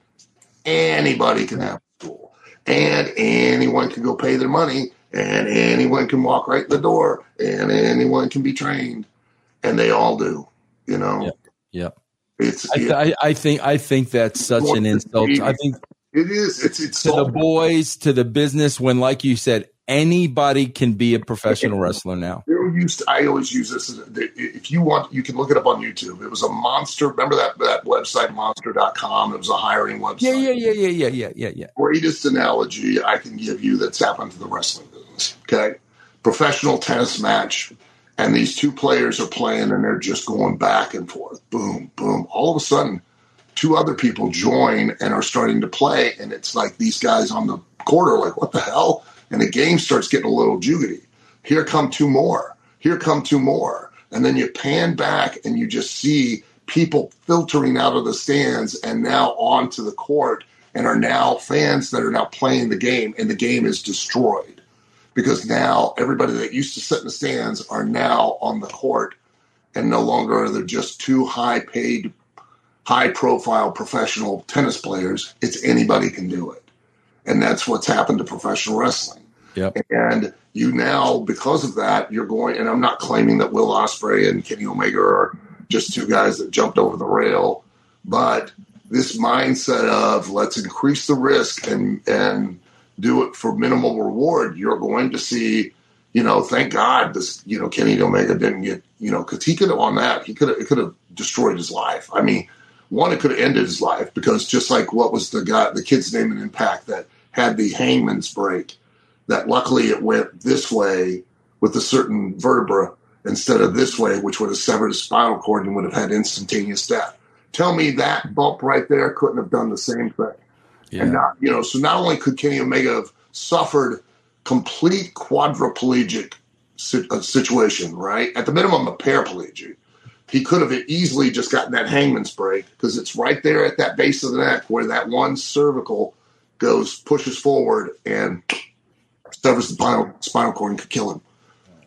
Anybody can have a school. And anyone can go pay their money. And anyone can walk right in the door. And anyone can be trained. And they all do, you know. Yep. yep. It's, I, yeah. I, I think I think that's such an insult. I think it is. It's, it's to so the boys, to the business. When, like you said, anybody can be a professional wrestler now. Used to, I always use this. If you want, you can look it up on YouTube. It was a monster. Remember that that website, monster dot com? It was a hiring website. Yeah, yeah, yeah, yeah, yeah, yeah, yeah, yeah. Greatest analogy I can give you that's happened to the wrestling business. Okay, professional tennis match. And these two players are playing, and they're just going back and forth. Boom, boom. All of a sudden, two other people join and are starting to play, and it's like these guys on the court are like, what the hell? And the game starts getting a little jugety. Here come two more. Here come two more. And then you pan back, and you just see people filtering out of the stands and now onto the court and are now fans that are now playing the game, and the game is destroyed. Because now everybody that used to sit in the stands are now on the court, and no longer are they just two high-paid, high-profile professional tennis players. It's anybody can do it. And that's what's happened to professional wrestling. Yep. And you now, because of that, you're going – and I'm not claiming that Will Ospreay and Kenny Omega are just two guys that jumped over the rail, but this mindset of let's increase the risk and, and – do it for minimal reward. You're going to see, you know, thank God this, you know, Kenny Omega didn't get, you know, because he could have on that, he could have, it could have destroyed his life. I mean, one, it could have ended his life, because just like what was the guy, the kid's name in Impact that had the hangman's break, that luckily it went this way with a certain vertebra instead of this way, which would have severed his spinal cord and would have had instantaneous death. Tell me that bump right there couldn't have done the same thing. Yeah. And not, you know, so not only could Kenny Omega have suffered complete quadriplegic si- uh, situation, right? At the minimum, a paraplegic. he could have easily just gotten that hangman spray because it's right there at that base of the neck where that one cervical goes, pushes forward, and severs the spinal, spinal cord and could kill him.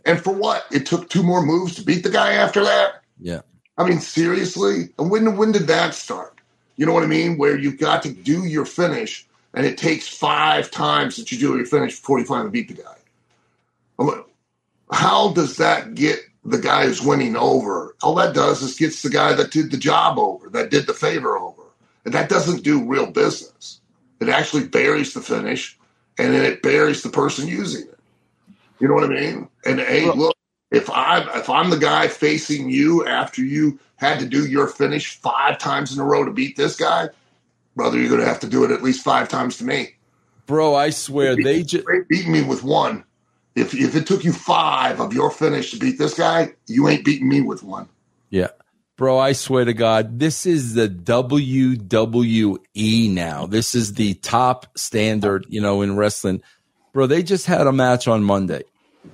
And for what? It took two more moves to beat the guy after that? Yeah. I mean, seriously? And when, when did that start? You know what I mean? Where you've got to do your finish, and it takes five times that you do your finish before you finally beat the guy. I'm like, how does that get the guy who's winning over? All that does is gets the guy that did the job over, that did the favor over. And that doesn't do real business. It actually buries the finish, and then it buries the person using it. You know what I mean? And, hey, look, if I'm, if I'm the guy facing you after you had to do your finish five times in a row to beat this guy, brother, you're going to have to do it at least five times to me. Bro, I swear if they just beat me with one. If if it took you five of your finish to beat this guy, you ain't beating me with one. Yeah. Bro, I swear to God, this is the W W E now. This is the top standard, you know, in wrestling. Bro, they just had a match on Monday.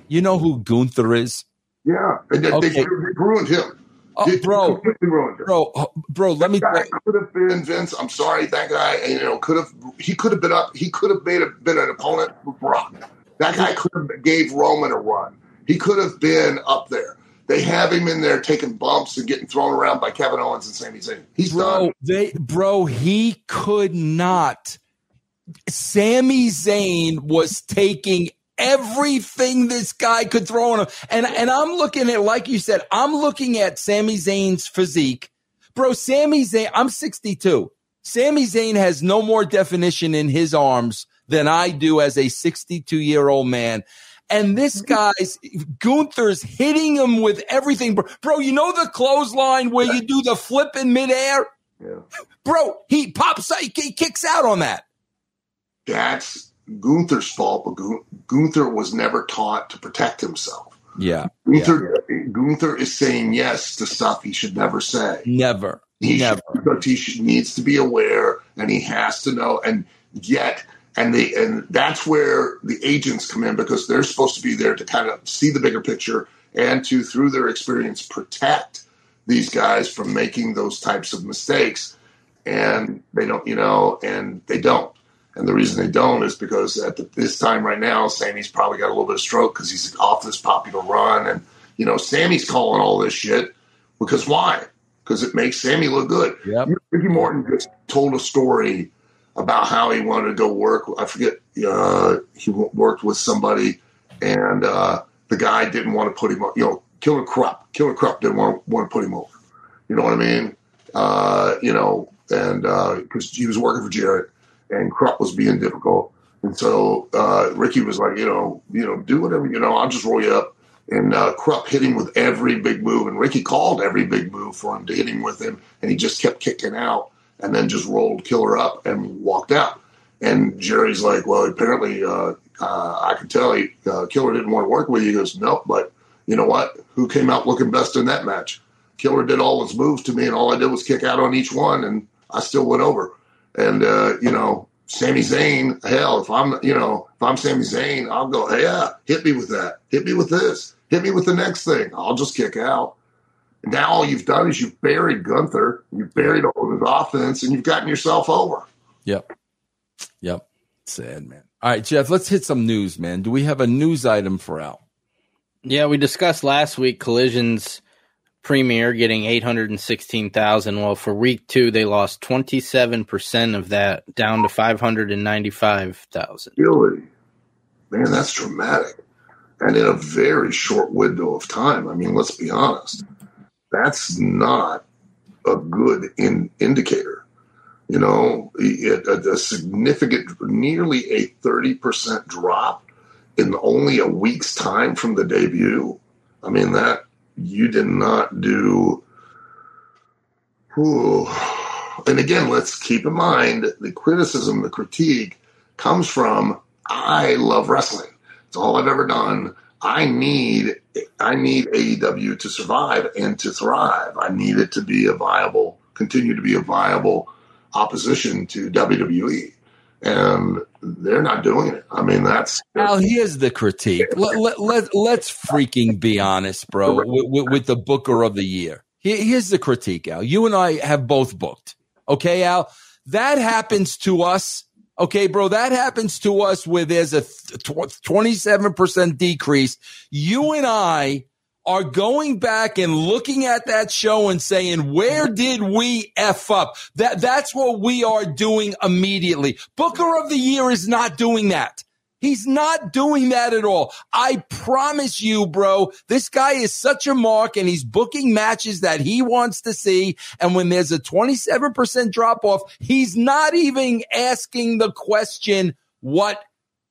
You know who Gunther is? Yeah. And they, okay. they ruined him. Oh, they, bro, they ruined him. Bro, bro, let that me guy could have been Vince. I'm sorry, that guy, you know, could have he could have been up, he could have made a been an opponent for Brock. That guy could have gave Roman a run. He could have been up there. They have him in there taking bumps and getting thrown around by Kevin Owens and Sami Zayn. He's bro, done. They, bro, he could not. Sami Zayn was taking everything this guy could throw on him. And, and I'm looking at, like you said, I'm looking at Sami Zayn's physique. Bro, Sami Zayn, I'm sixty-two. Sami Zayn has no more definition in his arms than I do as a sixty-two-year-old man. And this guy's, Gunther's hitting him with everything. Bro, bro, you know the clothesline where you do the flip in midair? Yeah. Bro, he pops out, he kicks out on that. That's Gunther's fault, but Gunther was never taught to protect himself. Yeah. Gunther, yeah. Gunther is saying yes to stuff he should never say. Never. He never. Should, because he should, needs to be aware, and he has to know, and yet... And the and that's where the agents come in, because they're supposed to be there to kind of see the bigger picture and to, through their experience, protect these guys from making those types of mistakes. And they don't, you know, and they don't. And the reason they don't is because at the, this time right now, Sammy's probably got a little bit of stroke because he's off this popular run. And, you know, Sammy's calling all this shit because why? Because it makes Sammy look good. Yep. Ricky Morton just told a story about how he wanted to go work. I forget, uh, he worked with somebody, and uh, the guy didn't want to put him, you know, Killer Krupp. Killer Krupp didn't want, want to put him over. You know what I mean? Uh, you know, and because uh, he was working for Jarrett, and Krupp was being difficult. And so uh, Ricky was like, you know, you know, do whatever, you know, I'll just roll you up. And uh, Krupp hit him with every big move, and Ricky called every big move for him to hit him with him, and he just kept kicking out. And then just rolled Killer up and walked out. And Jerry's like, well, apparently uh, uh, I could tell he, uh, Killer didn't want to work with you. He goes, nope, but you know what? Who came out looking best in that match? Killer did all his moves to me, and all I did was kick out on each one, and I still went over. And, uh, you know, Sami Zayn, hell, if I'm, you know, if I'm Sami Zayn, I'll go, hey, yeah, hit me with that. Hit me with this. Hit me with the next thing. I'll just kick out. Now all you've done is you've buried Gunther, you've buried all of his offense, and you've gotten yourself over. Yep. Yep. Sad, man. All right, Jeff, let's hit some news, man. Do we have a news item for Al? Yeah, we discussed last week Collision's premiere getting eight hundred sixteen thousand. Well, for week two, they lost twenty-seven percent of that, down to five hundred ninety-five thousand. Really? Man, that's dramatic. And in a very short window of time. I mean, let's be honest. That's not a good in indicator. You know, a, a significant, nearly a thirty percent drop in only a week's time from the debut. I mean, that you did not do. Ooh. And again, let's keep in mind the criticism, the critique comes from, I love wrestling. It's all I've ever done. I need I need A E W to survive and to thrive. I need it to be a viable, continue to be a viable opposition to W W E. And they're not doing it. I mean, that's... Al, here's the critique. Let, let, let, let's freaking be honest, bro, with, with the Booker of the Year. Here's the critique, Al. You and I have both booked. Okay, Al? That happens to us. Okay, bro, that happens to us where there's a twenty-seven percent decrease. You and I are going back and looking at that show and saying, where did we F up? That That's what we are doing immediately. Booker of the Year is not doing that. He's not doing that at all. I promise you, bro, this guy is such a mark, and he's booking matches that he wants to see. And when there's a twenty-seven percent drop-off, he's not even asking the question, what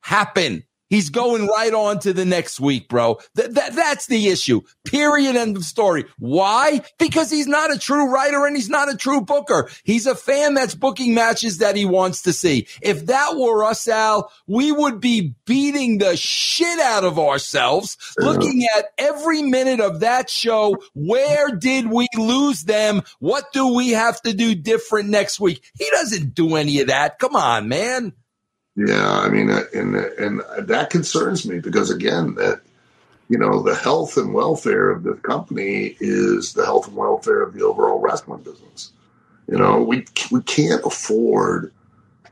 happened? He's going right on to the next week, bro. Th- th- that's the issue. Period. End of story. Why? Because he's not a true writer and he's not a true booker. He's a fan that's booking matches that he wants to see. If that were us, Al, we would be beating the shit out of ourselves, looking at every minute of that show. Where did we lose them? What do we have to do different next week? He doesn't do any of that. Come on, man. Yeah, I mean, and and that concerns me because, again, that, you know, the health and welfare of the company is the health and welfare of the overall wrestling business. You know, we we can't afford,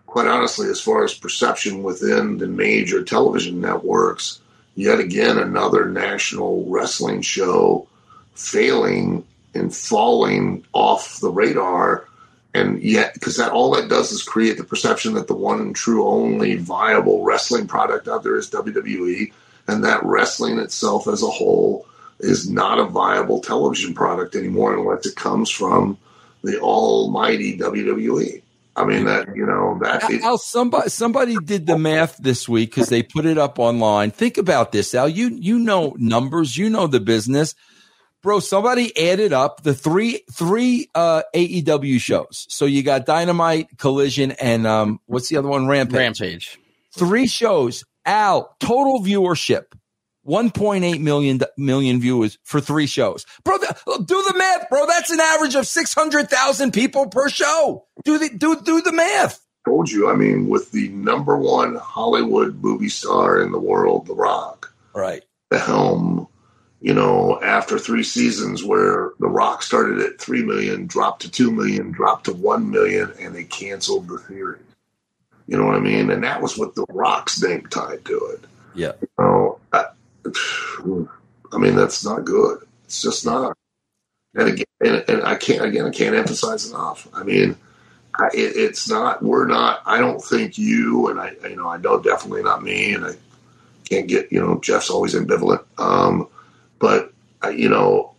quite honestly, as far as perception within the major television networks, yet again, another national wrestling show failing and falling off the radar. And yet, because that all that does is create the perception that the one and true only viable wrestling product out there is W W E, and that wrestling itself as a whole is not a viable television product anymore unless it comes from the almighty W W E. I mean, that, you know, that is- Al, somebody, somebody did the math this week because they put it up online. Think about this, Al. You, you know numbers. You know the business. Bro, somebody added up the three three uh, A E W shows. So you got Dynamite, Collision, and um, what's the other one? Rampage. Rampage. Three shows. Al, total viewership, one point eight million million viewers for three shows. Bro, th- do the math, bro. That's an average of six hundred thousand people per show. Do the do do the math. Told you. I mean, with the number one Hollywood movie star in the world, The Rock. Right. The helm. You know, after three seasons where The Rock started at three million, dropped to two million, dropped to one million, and they canceled the series. You know what I mean? And that was with The Rock's name tied to it. Yeah. You know, I, I mean, that's not good. It's just not. And again, and, and I can't, again, I can't emphasize enough. I mean, I, it, it's not, we're not, I don't think you, and I, you know, I know definitely not me, and I can't get, you know, Jeff's always ambivalent. Um, But, you know,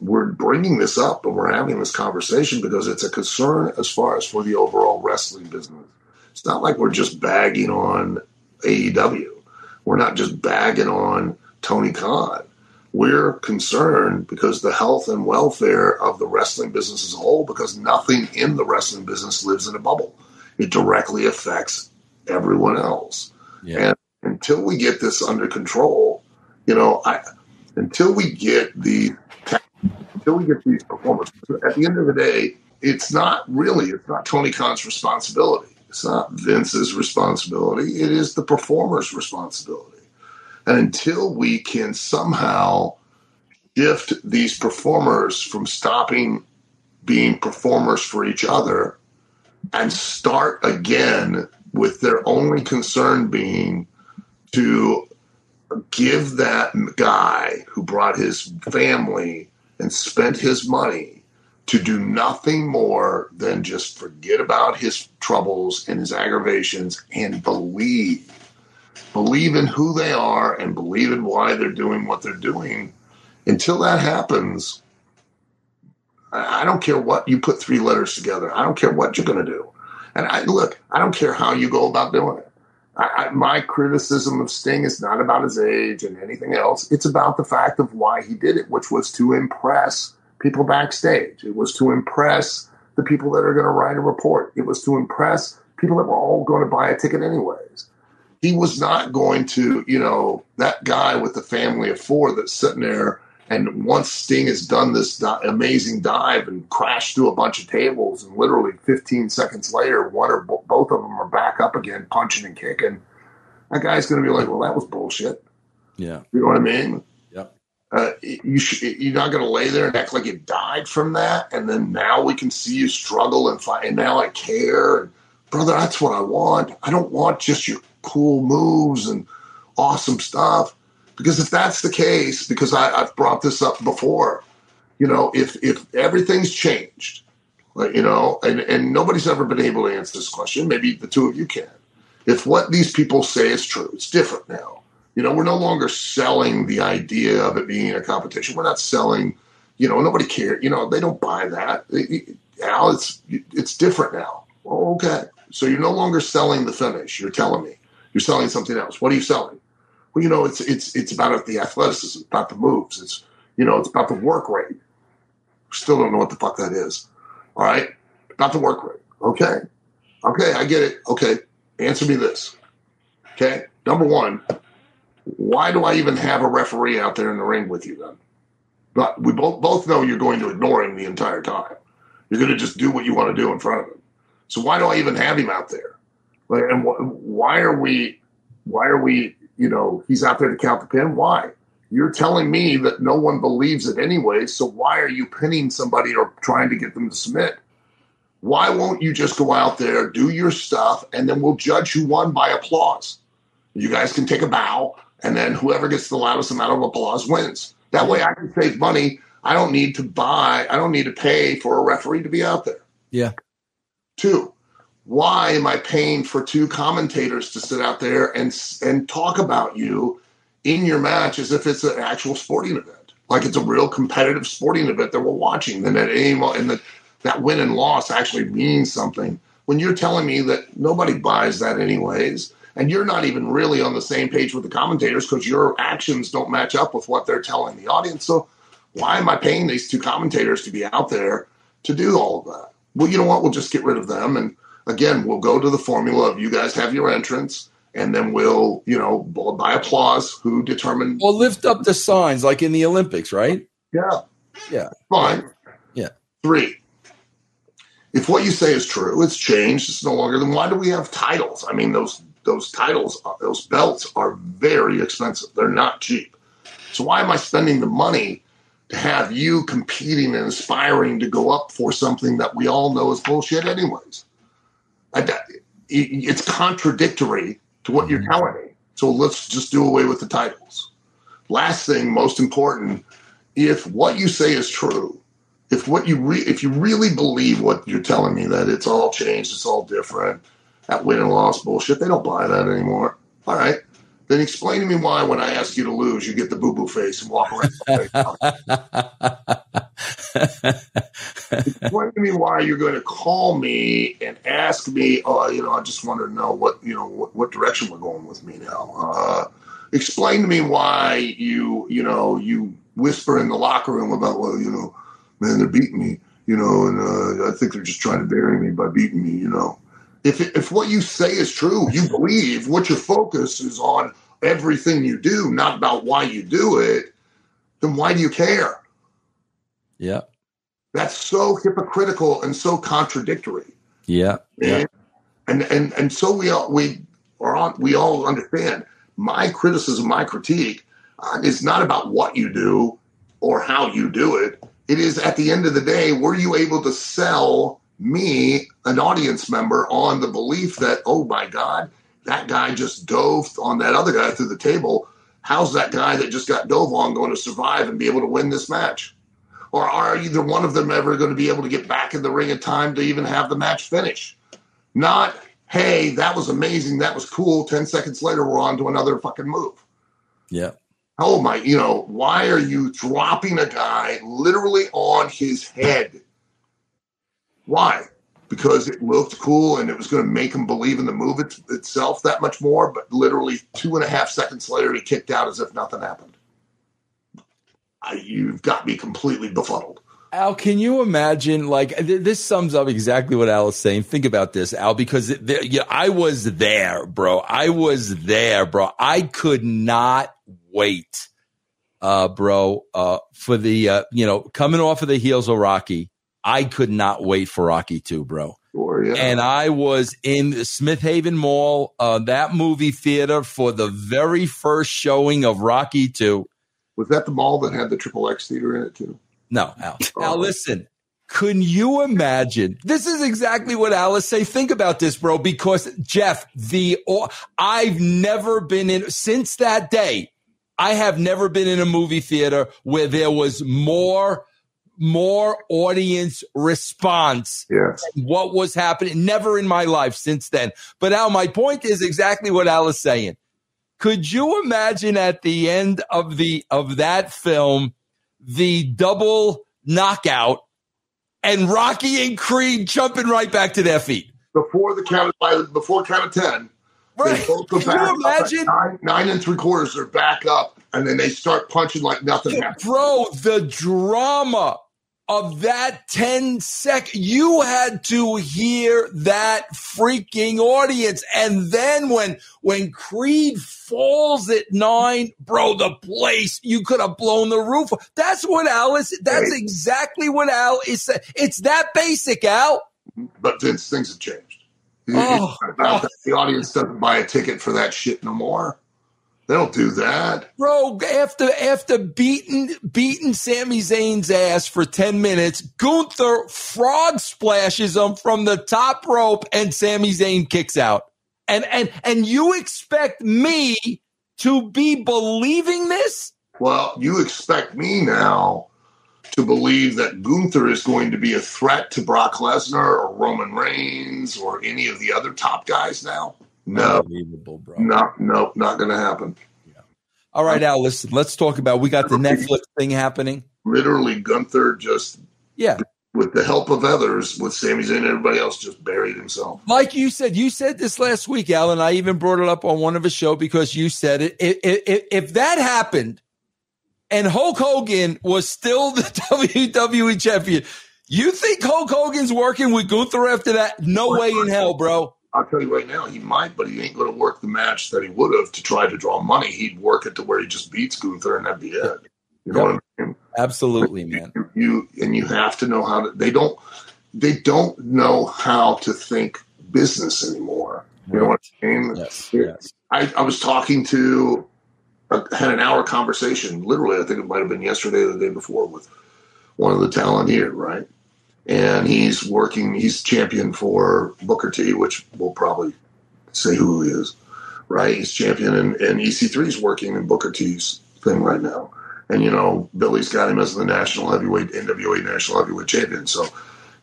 we're bringing this up and we're having this conversation because it's a concern as far as for the overall wrestling business. It's not like we're just bagging on A E W. We're not just bagging on Tony Khan. We're concerned because the health and welfare of the wrestling business as a whole, because nothing in the wrestling business lives in a bubble. It directly affects everyone else. Yeah. And until we get this under control, you know, I... Until we get the, until we get these performances, at the end of the day, it's not really, it's not Tony Khan's responsibility. It's not Vince's responsibility. It is the performer's responsibility. And until we can somehow shift these performers from stopping being performers for each other and start again with their only concern being to give that guy who brought his family and spent his money to do nothing more than just forget about his troubles and his aggravations and believe. Believe in who they are and believe in why they're doing what they're doing. Until that happens, I don't care what you put three letters together. I don't care what you're going to do. And I look, I don't care how you go about doing it. I, I, my criticism of Sting is not about his age and anything else. It's about the fact of why he did it, which was to impress people backstage. It was to impress the people that are going to write a report. It was to impress people that were all going to buy a ticket anyways. He was not going to, you know, that guy with the family of four that's sitting there, and once Sting has done this di- amazing dive and crashed through a bunch of tables, and literally fifteen seconds later, one or bo- both of them are back up again, punching and kicking, that guy's going to be like, well, that was bullshit. Yeah. You know what I mean? Yep. Uh, you sh- you're not going to lay there and act like you died from that. And then now we can see you struggle and fight. And now I care. And, brother, that's what I want. I don't want just your cool moves and awesome stuff. Because if that's the case, because I, I've brought this up before, you know, if, if everything's changed, like, you know, and, and nobody's ever been able to answer this question, maybe the two of you can. If what these people say is true, it's different now. You know, we're no longer selling the idea of it being a competition. We're not selling, you know, nobody cares. You know, they don't buy that. Now it's it's different now. Well, okay. So you're no longer selling the finish. You're telling me. You're selling something else. What are you selling? Well, you know, it's it's it's about the athleticism, about the moves. It's, you know, it's about the work rate. Still don't know what the fuck that is. All right? About the work rate. Okay. Okay, I get it. Okay. Answer me this. Okay? Number one. Why do I even have a referee out there in the ring with you then? But we both both know you're going to ignore him the entire time. You're going to just do what you want to do in front of him. So why do I even have him out there? Like, and wh- why are we? Why are we? You know, he's out there to count the pin. Why? You're telling me that no one believes it anyway. So why are you pinning somebody or trying to get them to submit? Why won't you just go out there, do your stuff, and then we'll judge who won by applause? You guys can take a bow. And then whoever gets the loudest amount of applause wins. That way I can save money. I don't need to buy. I don't need to pay for a referee to be out there. Yeah. Two, why am I paying for two commentators to sit out there and and talk about you in your match as if it's an actual sporting event? Like it's a real competitive sporting event that we're watching. And that, and that, that win and loss actually means something. When you're telling me that nobody buys that anyways, and you're not even really on the same page with the commentators because your actions don't match up with what they're telling the audience. So why am I paying these two commentators to be out there to do all of that? Well, you know what? We'll just get rid of them. And again, we'll go to the formula of you guys have your entrance and then we'll, you know, by applause, who determined. Well, lift up the signs like in the Olympics, right? Yeah. Yeah. Fine. Yeah. Three. If what you say is true, it's changed. It's no longer. Then why do we have titles? I mean, those Those titles, those belts are very expensive. They're not cheap. So why am I spending the money to have you competing and aspiring to go up for something that we all know is bullshit anyways? It's contradictory to what you're telling me. So let's just do away with the titles. Last thing, most important, if what you say is true, if what you re- if you really believe what you're telling me, that it's all changed, it's all different, that win and loss bullshit, they don't buy that anymore. All right. Then explain to me why when I ask you to lose, you get the boo-boo face and walk around. Explain to me why you're going to call me and ask me, oh, you know, I just want to know what, you know, what, what direction we're going with me now. Uh, explain to me why you, you know, you whisper in the locker room about, well, you know, man, they're beating me, you know, and uh, I think they're just trying to bury me by beating me, you know. If if what you say is true, you believe what your focus is on everything you do, not about why you do it, then why do you care? Yeah. That's so hypocritical and so contradictory. Yeah. And, yeah. and, and, and so we all, we, are on, we all understand my criticism, my critique uh, is not about what you do or how you do it. It is at the end of the day, were you able to sell me, an audience member, on the belief that, oh my God, that guy just dove on that other guy through the table. How's that guy that just got dove on going to survive and be able to win this match? Or are either one of them ever going to be able to get back in the ring in time to even have the match finish? Not, hey, that was amazing, that was cool, ten seconds later we're on to another fucking move. Yeah. Oh my, you know, why are you dropping a guy literally on his head? Why? Because it looked cool and it was going to make him believe in the move it, itself that much more, but literally two and a half seconds later, he kicked out as if nothing happened. I, you've got me completely befuddled. Al, can you imagine, like, th- this sums up exactly what Al is saying. Think about this, Al, because it, th- yeah, I was there, bro. I was there, bro. I could not wait, uh, bro, uh, for the, uh, you know, coming off of the heels of Rocky. I could not wait for Rocky two, bro. Sure, yeah. And I was in the Smith Haven Mall, uh, that movie theater, for the very first showing of Rocky two. Was that the mall that had the Triple X theater in it too? No, Al. Oh. Now listen, can you imagine? This is exactly what Alice say. Think about this, bro, because Jeff, the I've never been in since that day. I have never been in a movie theater where there was more more audience response. Yes. Than what was happening? Never in my life since then. But Al, my point is exactly what Al is saying. Could you imagine at the end of the of that film, the double knockout and Rocky and Creed jumping right back to their feet before the count of, before count of ten? Right? Can you imagine nine, nine and three quarters? They're back up, and then they start punching like nothing happened. Bro, the drama of that ten second, you had to hear that freaking audience. And then when when Creed falls at nine, bro, the place, you could have blown the roof. That's what Al is, that's right. Exactly what Al is saying. It's that basic, Al. But Vince, things have changed. Oh. About that. The audience doesn't buy a ticket for that shit no more. They don't do that. Bro, after after beating, beating Sami Zayn's ass for ten minutes, Gunther frog splashes him from the top rope and Sami Zayn kicks out. And and and you expect me to be believing this? Well, you expect me now to believe that Gunther is going to be a threat to Brock Lesnar or Roman Reigns or any of the other top guys now? No, bro. no, no, not going to happen. Yeah. All right, Al, listen, let's talk about, we got the Netflix thing happening. Literally, Gunther just, yeah, with the help of others, with Sami Zayn and everybody else, just buried himself. Like you said, you said this last week, Al, and I even brought it up on one of his show because you said it. If, if, if that happened and Hulk Hogan was still the W W E champion, you think Hulk Hogan's working with Gunther after that? No way in hell, bro. I'll tell you right now, he might, but he ain't going to work the match that he would have to try to draw money. He'd work it to where he just beats Gunther, and that'd be it. You know yeah. what I mean? Absolutely, you, man. You, you and you have to know how to. They don't. They don't know how to think business anymore. You right. know what I mean? Yes, it, yes. I, I was talking to. I had an hour conversation. Literally, I think it might have been yesterday or the day before with one of the talent here. Right. And he's working, he's champion for Booker T, which we'll probably say who he is, right? He's champion, and, and E C three is working in Booker T's thing right now. And, you know, Billy's got him as the national heavyweight, N W A national heavyweight champion. So,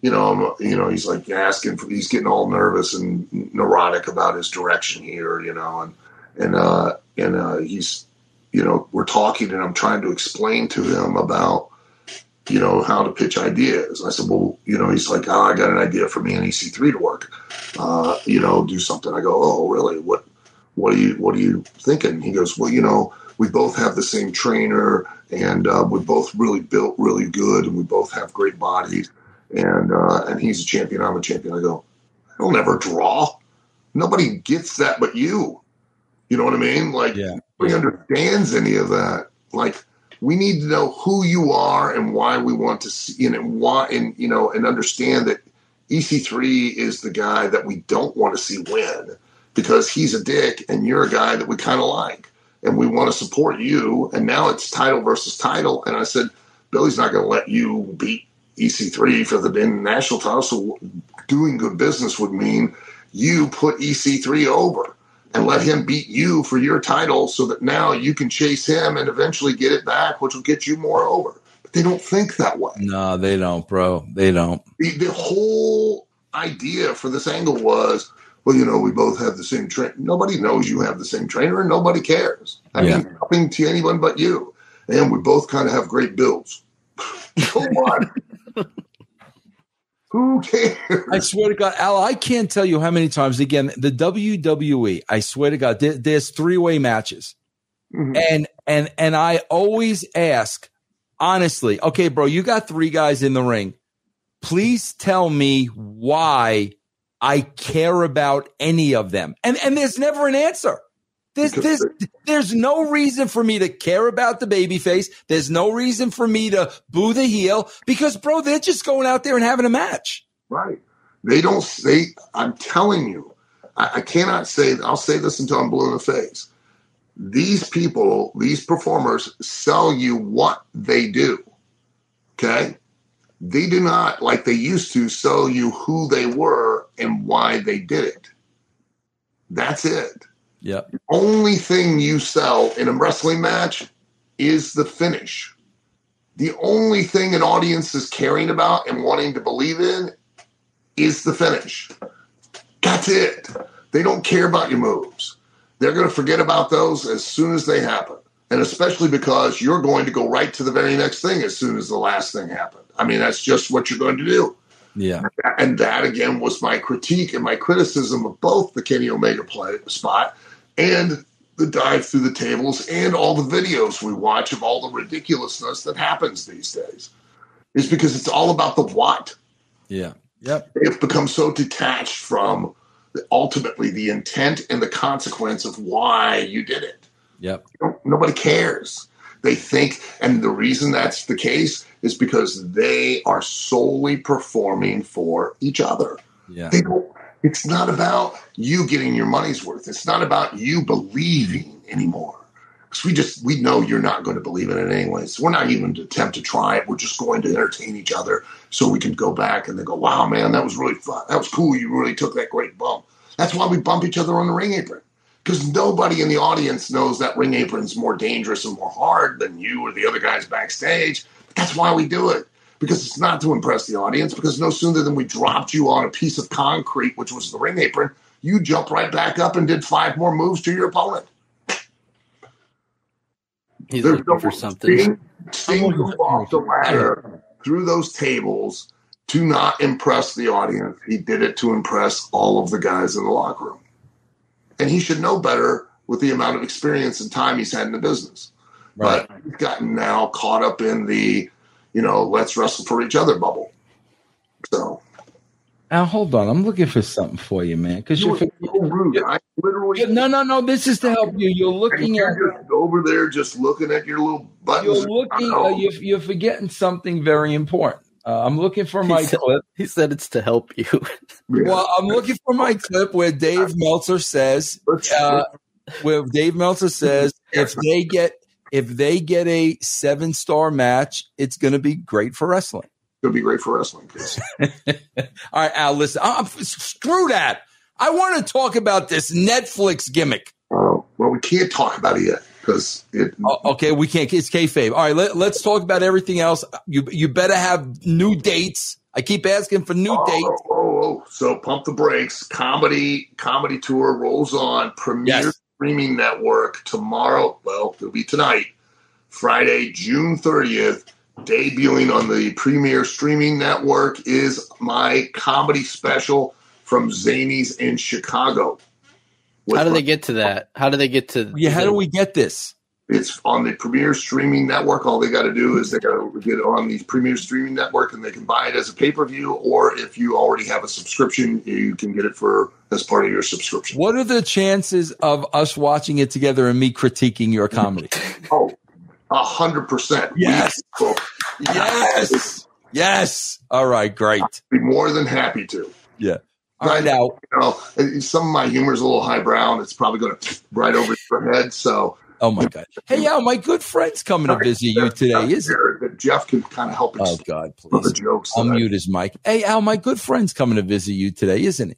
you know, you know, he's like asking for, he's getting all nervous and neurotic about his direction here, you know, and, and, uh, and, uh, he's, you know, we're talking and I'm trying to explain to him about, you know, how to pitch ideas. I said, well, you know, he's like, oh, I got an idea for me and E C three to work, uh, you know, do something. I go, oh, really? What, what are you, what are you thinking? He goes, well, you know, we both have the same trainer and uh, we're both really built really good and we both have great bodies and, uh, and he's a champion. I'm a champion. I go, I'll never draw. Nobody gets that but you. You know what I mean? Like, yeah. Nobody understands any of that. Like, we need to know who you are and why we want to see, you know, why, and you know, and understand that E C three is the guy that we don't want to see win because he's a dick and you're a guy that we kind of like and we want to support you. And now it's title versus title. And I said, Billy's not going to let you beat E C three for the national title. So doing good business would mean you put E C three over and let him beat you for your title so that now you can chase him and eventually get it back, which will get you more over. But they don't think that way. No, they don't, bro. They don't. The, the whole idea for this angle was, well, you know, we both have the same trainer. Nobody knows you have the same trainer, and nobody cares. I yeah. mean, nothing to anyone but you. And we both kind of have great builds. Come on. Who cares? I swear to God, Al, I can't tell you how many times, again, the W W E, I swear to God, there, there's three-way matches. Mm-hmm. And and and I always ask, honestly, okay, bro, you got three guys in the ring. Please tell me why I care about any of them. And and there's never an answer. There's, there's, there's no reason for me to care about the babyface. There's no reason for me to boo the heel because, bro, they're just going out there and having a match. Right. They don't say – I'm telling you, I, I cannot say – I'll say this until I'm blue in the face. These people, these performers, sell you what they do, okay? They do not, like they used to, sell you who they were and why they did it. That's it. Yeah. The only thing you sell in a wrestling match is the finish. The only thing an audience is caring about and wanting to believe in is the finish. That's it. They don't care about your moves. They're going to forget about those as soon as they happen. And especially because you're going to go right to the very next thing as soon as the last thing happened. I mean, that's just what you're going to do. Yeah. And that, again, was my critique and my criticism of both the Kenny Omega play spot and the dive through the tables and all the videos we watch of all the ridiculousness that happens these days. It's because it's all about the what. Yeah. Yep. They've become so detached from the, ultimately the intent and the consequence of why you did it. Yep. You know, nobody cares. They think, and the reason that's the case is because they are solely performing for each other. Yeah. They don't, it's not about you getting your money's worth. It's not about you believing anymore. Because we just, we know you're not going to believe in it anyways. We're not even to attempt to try it. We're just going to entertain each other so we can go back and they go, wow, man, that was really fun. That was cool. You really took that great bump. That's why we bump each other on the ring apron. Because nobody in the audience knows that ring apron's more dangerous and more hard than you or the other guys backstage. But that's why we do it. Because it's not to impress the audience. Because no sooner than we dropped you on a piece of concrete, which was the ring apron, you jumped right back up and did five more moves to your opponent. He's There's looking no for something. Sting, Sting moved off the ladder through those tables to not impress the audience. He did it to impress all of the guys in the locker room. And he should know better with the amount of experience and time he's had in the business. Right. But he's gotten now caught up in the, you know, let's wrestle for each other bubble. So, now hold on, I'm looking for something for you, man. Because you're, you're, you're so rude. You're, I literally no, no, no. This is to help you. You're looking you're at just over there, just looking at your little buttons. You're looking. Uh, you're, you're forgetting something very important. Uh, I'm looking for my he said, clip. He said it's to help you. Well, I'm looking for my clip where Dave Meltzer says, uh, where Dave Meltzer says, if they get if they get a seven star match, it's going to be great for wrestling. It'll be great for wrestling. All right, Al. Listen, I'm, screw that. I want to talk about this Netflix gimmick. Oh, well, we can't talk about it yet. Because it, oh, okay, we can't. It's kayfabe. All right, let, let's talk about everything else. You you better have new dates. I keep asking for new oh, dates. Oh, oh, so pump the brakes. Comedy comedy tour rolls on. Premier yes. Streaming Network tomorrow. Well, it'll be tonight, Friday, June thirtieth. Debuting on the Premier Streaming Network is my comedy special from Zanies in Chicago. How do they get to that? How do they get to? Yeah, how do we get this? It's on the Premier Streaming Network. All they got to do is they got to get on the Premier Streaming Network, and they can buy it as a pay-per-view, or if you already have a subscription, you can get it for as part of your subscription. What are the chances of us watching it together and me critiquing your comedy? Oh, a hundred percent. Yes. We, well, yes. Yes. All right. Great. I'd be more than happy to. Yeah. Right now, you know, some of my humor is a little highbrow, and it's probably going to right over your head. So, oh my god! Hey, yeah, my good friend's coming to visit you today. Is it? Jeff can kind of help. Oh God, please! The jokes I'll mute I... his mic. Hey, Al, my good friend's coming to visit you today, isn't he?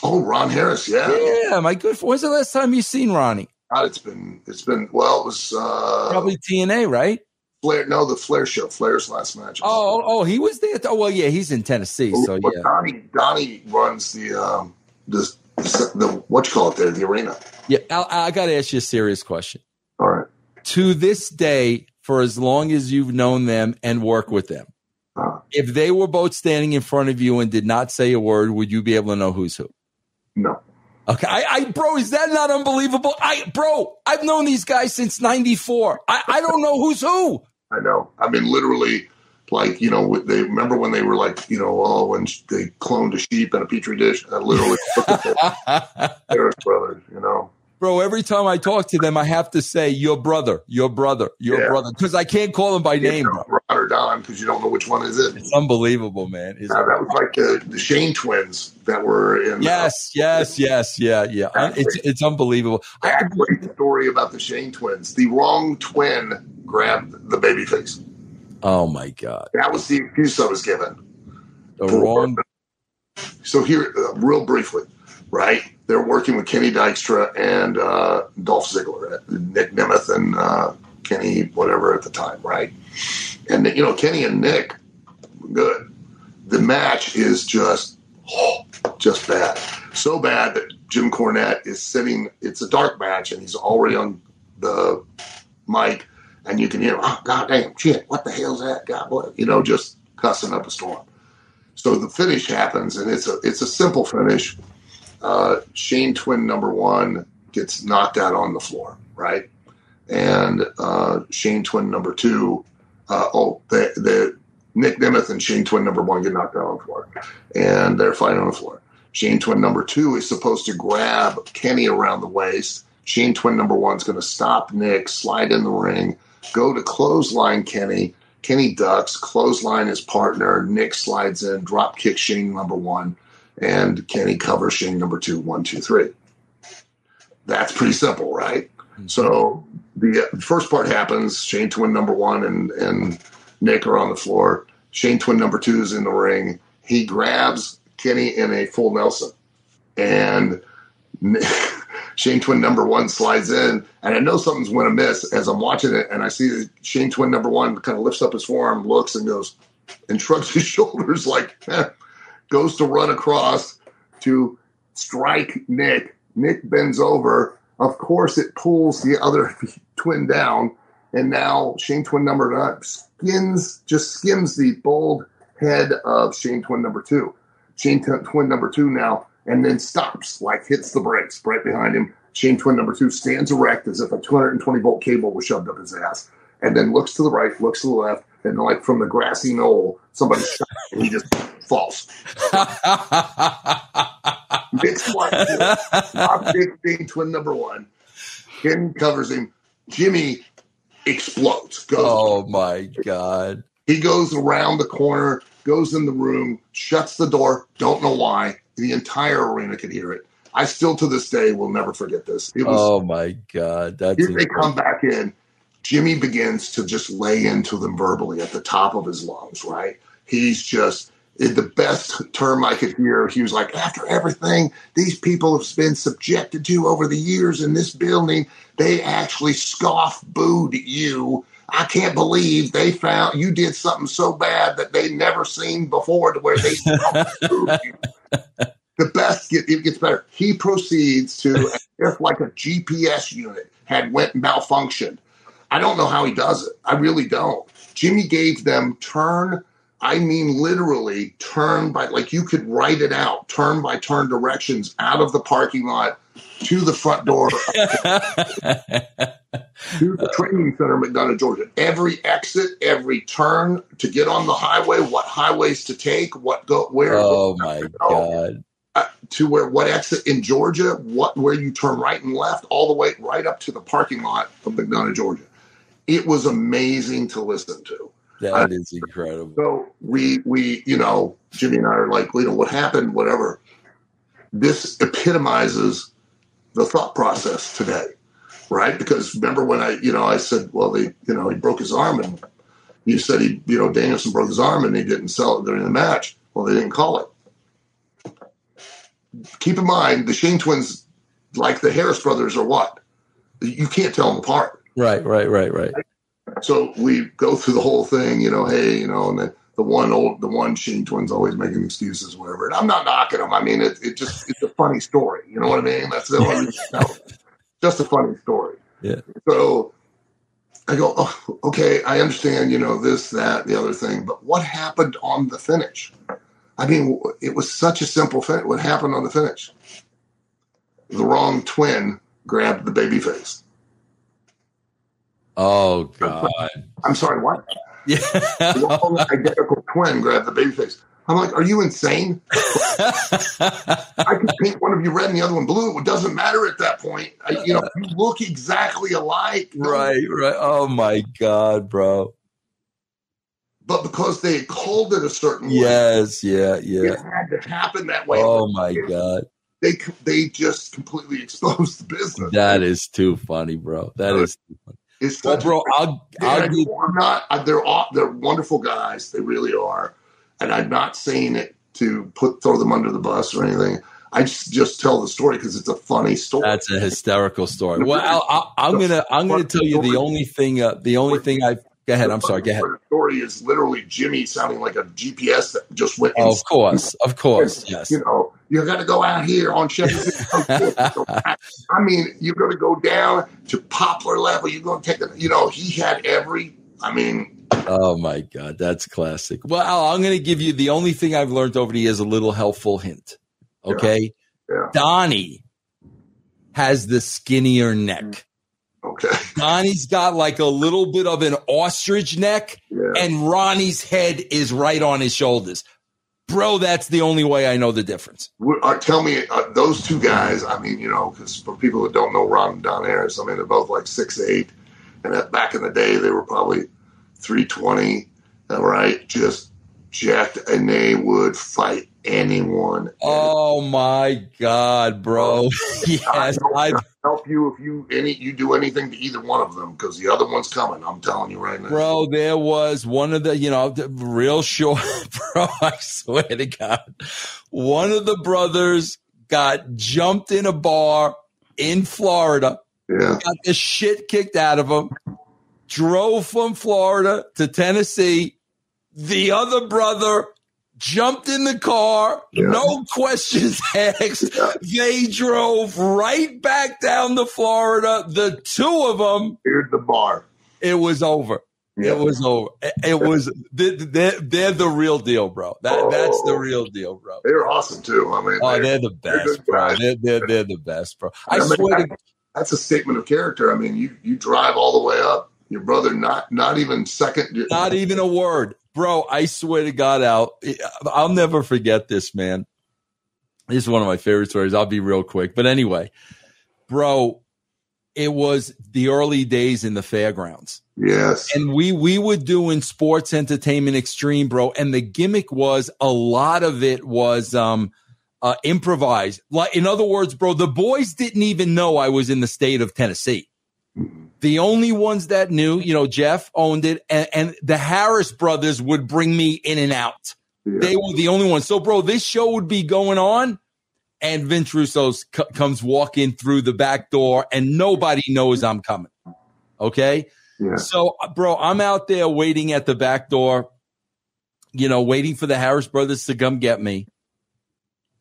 Oh, Ron Harris, yeah, yeah, my good. When's the last time you seen Ronnie? God, it's been, it's been. Well, it was uh, probably T N A, right? Flair, no, the Flair show, Flair's last match. Oh, oh, he was there. Oh, well, yeah, he's in Tennessee, so yeah. But Donnie, Donnie runs the um, the, the what you call it there, the arena. Yeah, I, I got to ask you a serious question. All right. To this day, for as long as you've known them and work with them, uh, if they were both standing in front of you and did not say a word, would you be able to know who's who? No. Okay, I, I, bro, is that not unbelievable? I, bro, I've known these guys since ninety-four. I, I don't know who's who. I know. I mean, literally, like, you know, they remember when they were like, you know, oh, when they cloned a sheep in a petri dish. I literally looked at the Harris brothers, you know. Bro, every time I talk to them, I have to say, your brother, your brother, your yeah. brother. Because I can't call him by yeah, name. No, Rod or Don, because you don't know which one is it. It's unbelievable, man. It's no, unbelievable. That was like the, the Shane twins that were in. Yes, uh, yes, yes. Yeah, yeah. Exactly. It's it's unbelievable. I have a great story about the Shane twins. The wrong twin grabbed the baby face. Oh, my God. That was the excuse I was given. The wrong. So here, uh, real briefly, right? They're working with Kenny Dykstra and uh, Dolph Ziggler, Nick Nemeth and uh, Kenny whatever at the time, right? And, you know, Kenny and Nick, good. The match is just, oh, just bad. So bad that Jim Cornette is sitting, it's a dark match, and he's already on the mic, and you can hear, oh, goddamn, shit, what the hell's that? God bless. You know, just cussing up a storm. So the finish happens, and it's a it's a simple finish. Uh, Shane twin number one gets knocked out on the floor, right? And uh, Shane twin number two, uh, oh, the, the Nick Nemeth and Shane twin number one get knocked out on the floor, and they're fighting on the floor. Shane twin number two is supposed to grab Kenny around the waist. Shane twin number one's going to stop Nick, slide in the ring, go to clothesline Kenny. Kenny ducks, clothesline his partner. Nick slides in, drop kick Shane number one. And Kenny covers Shane number two, one, two, three. That's pretty simple, right? Mm-hmm. So the first part happens. Shane twin number one and, and Nick are on the floor. Shane twin number two is in the ring. He grabs Kenny in a full Nelson. And Nick, Shane twin number one slides in. And I know something's went amiss as I'm watching it. And I see that Shane twin number one kind of lifts up his forearm, looks, and goes and shrugs his shoulders like, eh. Goes to run across to strike Nick. Nick bends over. Of course, it pulls the other twin down. And now Shane twin number nine skins, just skims the bald head of Shane twin number two. Shane t- twin number two now, and then stops, like hits the brakes right behind him. Shane twin number two stands erect as if a two hundred twenty volt cable was shoved up his ass. And then looks to the right, looks to the left, and like from the grassy knoll, somebody shot and he just falls. Nick's wife, top big thing, twin number one. Ken covers him. Jimmy explodes. Goes oh, my God. He goes around the corner, goes in the room, shuts the door. Don't know why. The entire arena could hear it. I still, to this day, will never forget this. It was, oh, my God. That's here they come back in. Jimmy begins to just lay into them verbally at the top of his lungs, right? He's just, in the best term I could hear, he was like, after everything these people have been subjected to over the years in this building, they actually scoff, booed you. I can't believe they found you did something so bad that they never seen before to where they scoff, booed you. The best, get, it gets better. He proceeds to, if like a G P S unit had went and malfunctioned, I don't know how he does it. I really don't. Jimmy gave them turn, I mean literally turn by, like you could write it out, turn by turn directions out of the parking lot to the front door of the training center in McDonough, Georgia. Every exit, every turn to get on the highway, what highways to take, what go where. Oh, my God. Uh, to where what exit in Georgia, what where you turn right and left, all the way right up to the parking lot of McDonough, Georgia. It was amazing to listen to. That uh, is incredible. So we, we, you know, Jimmy and I are like, you know, what happened, whatever. This epitomizes the thought process today, right? Because remember when I, you know, I said, well, they, you know, he broke his arm, and you said he, you know, Danielson broke his arm and he didn't sell it during the match. Well, they didn't call it. Keep in mind, the Shane twins, like the Harris brothers, are what? You can't tell them apart. Right, right, right, right. So we go through the whole thing, you know, hey, you know, and the, the one old, the one Shane twin's always making excuses, whatever. And I'm not knocking them. I mean, it, it just, it's a funny story. You know what I mean? That's the only thing. Just a funny story. Yeah. So I go, oh, okay, I understand, you know, this, that, the other thing. But what happened on the finish? I mean, it was such a simple finish. What happened on the finish? The wrong twin grabbed the baby face. Oh, God. I'm sorry, what? Yeah. The wrong identical twin grabbed the baby face. I'm like, are you insane? I could paint one of you red and the other one blue. It doesn't matter at that point. I, you know, you look exactly alike. Right, right. Oh, my God, bro. But because they had called it a certain yes, way. Yes, yeah, yeah. It had to happen that way. Oh, my they, God. They they just completely exposed the business. That is too funny, bro. That is too funny. It's well, bro, I'll, I'll I'm do- not, I, they're, all, they're wonderful guys. They really are. And I'm not saying it to put throw them under the bus or anything. I just, just tell the story because it's a funny story. That's a hysterical story. Well, I'll, I'll, I'm gonna I'm gonna tell you the only thing. Uh, the only thing I go ahead. I'm sorry. Go ahead. The story is literally Jimmy sounding like a G P S that just went. Oh, of course, of course, yes. You know, you're gonna go out here on Chester. I mean, you're gonna go down to Poplar level. You're gonna take the. You know, he had every. I mean. Oh, my God. That's classic. Well, Al, I'm going to give you the only thing I've learned over the years, a little helpful hint. Okay. Yeah. Yeah. Donnie has the skinnier neck. Okay. Donnie's got like a little bit of an ostrich neck, yeah. and Ronnie's head is right on his shoulders. Bro, that's the only way I know the difference. Uh, tell me, uh, those two guys, I mean, you know, because for people that don't know Ron and Don Harris, I mean, they're both like six eight. And that, back in the day, they were probably – three twenty, all right, just jacked, and they would fight anyone. Oh, my God, bro. Yes, I'd help you if you any you do anything to either one of them, because the other one's coming. I'm telling you right now. Bro, there was one of the, you know, the real short, bro, I swear to God. One of the brothers got jumped in a bar in Florida. Yeah. Got the shit kicked out of him. Drove from Florida to Tennessee. The other brother jumped in the car. Yeah. No questions asked. Yeah. They drove right back down to Florida. The two of them. Here's the bar. It was over. Yeah. It was over. It was. They're, they're the real deal, bro. That oh, that's the real deal, bro. They're awesome too. I mean, oh, they're, they're the best, they're bro. They're, they're they're the best, bro. I, I mean, swear to. That's a statement of character. I mean, you you drive all the way up. Your brother, not not even second. Not even a word. Bro, I swear to God, Al, I'll never forget this, man. This is one of my favorite stories. I'll be real quick. But anyway, bro, it was the early days in the fairgrounds. Yes. And we, we were doing sports entertainment extreme, bro. And the gimmick was a lot of it was um, uh, improvised. Like, in other words, bro, the boys didn't even know I was in the state of Tennessee. The only ones that knew, you know, Jeff owned it, and, and the Harris brothers would bring me in and out. Yeah. They were the only ones. So, bro, this show would be going on, and Vince Russo c- comes walking through the back door, and nobody knows I'm coming, okay? Yeah. So, bro, I'm out there waiting at the back door, you know, waiting for the Harris brothers to come get me,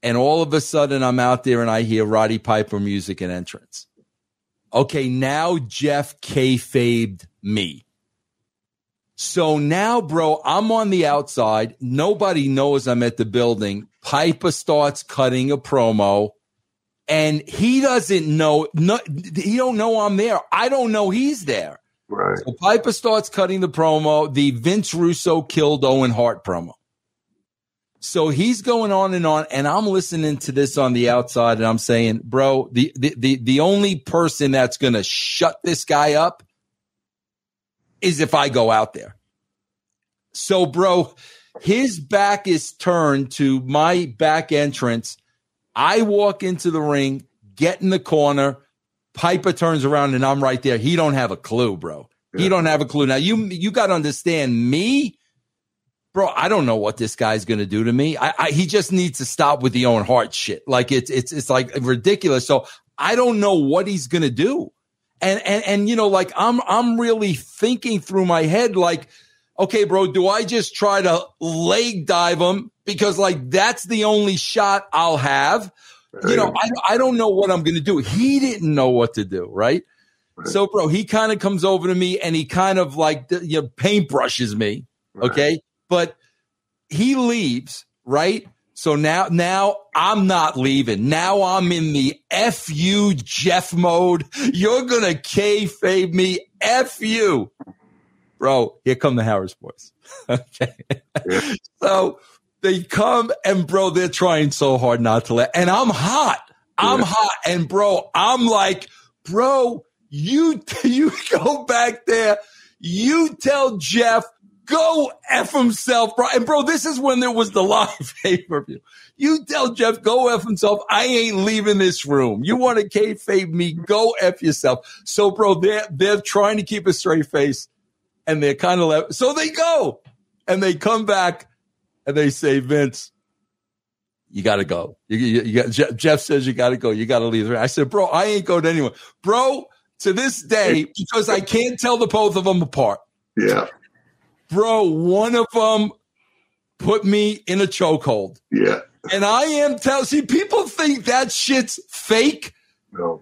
and all of a sudden I'm out there, and I hear Roddy Piper music and entrance. Okay, now Jeff kayfabed me. So now, bro, I'm on the outside. Nobody knows I'm at the building. Piper starts cutting a promo, and he doesn't know. No, he don't know I'm there. I don't know he's there. Right. So Piper starts cutting the promo, the Vince Russo killed Owen Hart promo. So he's going on and on, and I'm listening to this on the outside, and I'm saying, bro, the the the, the only person that's going to shut this guy up is if I go out there. So, bro, his back is turned to my back entrance. I walk into the ring, get in the corner. Piper turns around, and I'm right there. He don't have a clue, bro. Yeah. He don't have a clue. Now, you you got to understand me. Bro, I don't know what this guy's going to do to me. I, I, he just needs to stop with the Owen Hart shit. Like it's, it's, it's like ridiculous. So I don't know what he's going to do. And, and, and, you know, like I'm, I'm really thinking through my head, like, okay, bro, do I just try to leg dive him? Because like, that's the only shot I'll have. You know, I, I don't know what I'm going to do. He didn't know what to do. Right. So, bro, he kind of comes over to me and he kind of like, you know, paintbrushes me. Okay. But he leaves, right? So now, now I'm not leaving. Now I'm in the F you, Jeff mode. You're going to kayfabe me. F you. Bro, here come the Harris boys. Okay. Yeah. So They come and, bro, they're trying so hard not to let. And I'm hot. I'm yeah. hot. And, bro, I'm like, bro, you you go back there. You tell Jeff, go F himself, bro. And, bro, this is when there was the live pay-per-view. You tell Jeff, go F himself. I ain't leaving this room. You want to kayfabe me, go F yourself. So, bro, they're, they're trying to keep a straight face. And they're kind of left. So they go. And they come back. And they say, Vince, you got to go. You, you, you got, Jeff, Jeff says you got to go. You got to leave. I said, bro, I ain't going anywhere. Bro, to this day, because I can't tell the both of them apart. Yeah. Bro, one of them put me in a chokehold. Yeah. And I am telling – see, people think that shit's fake. No.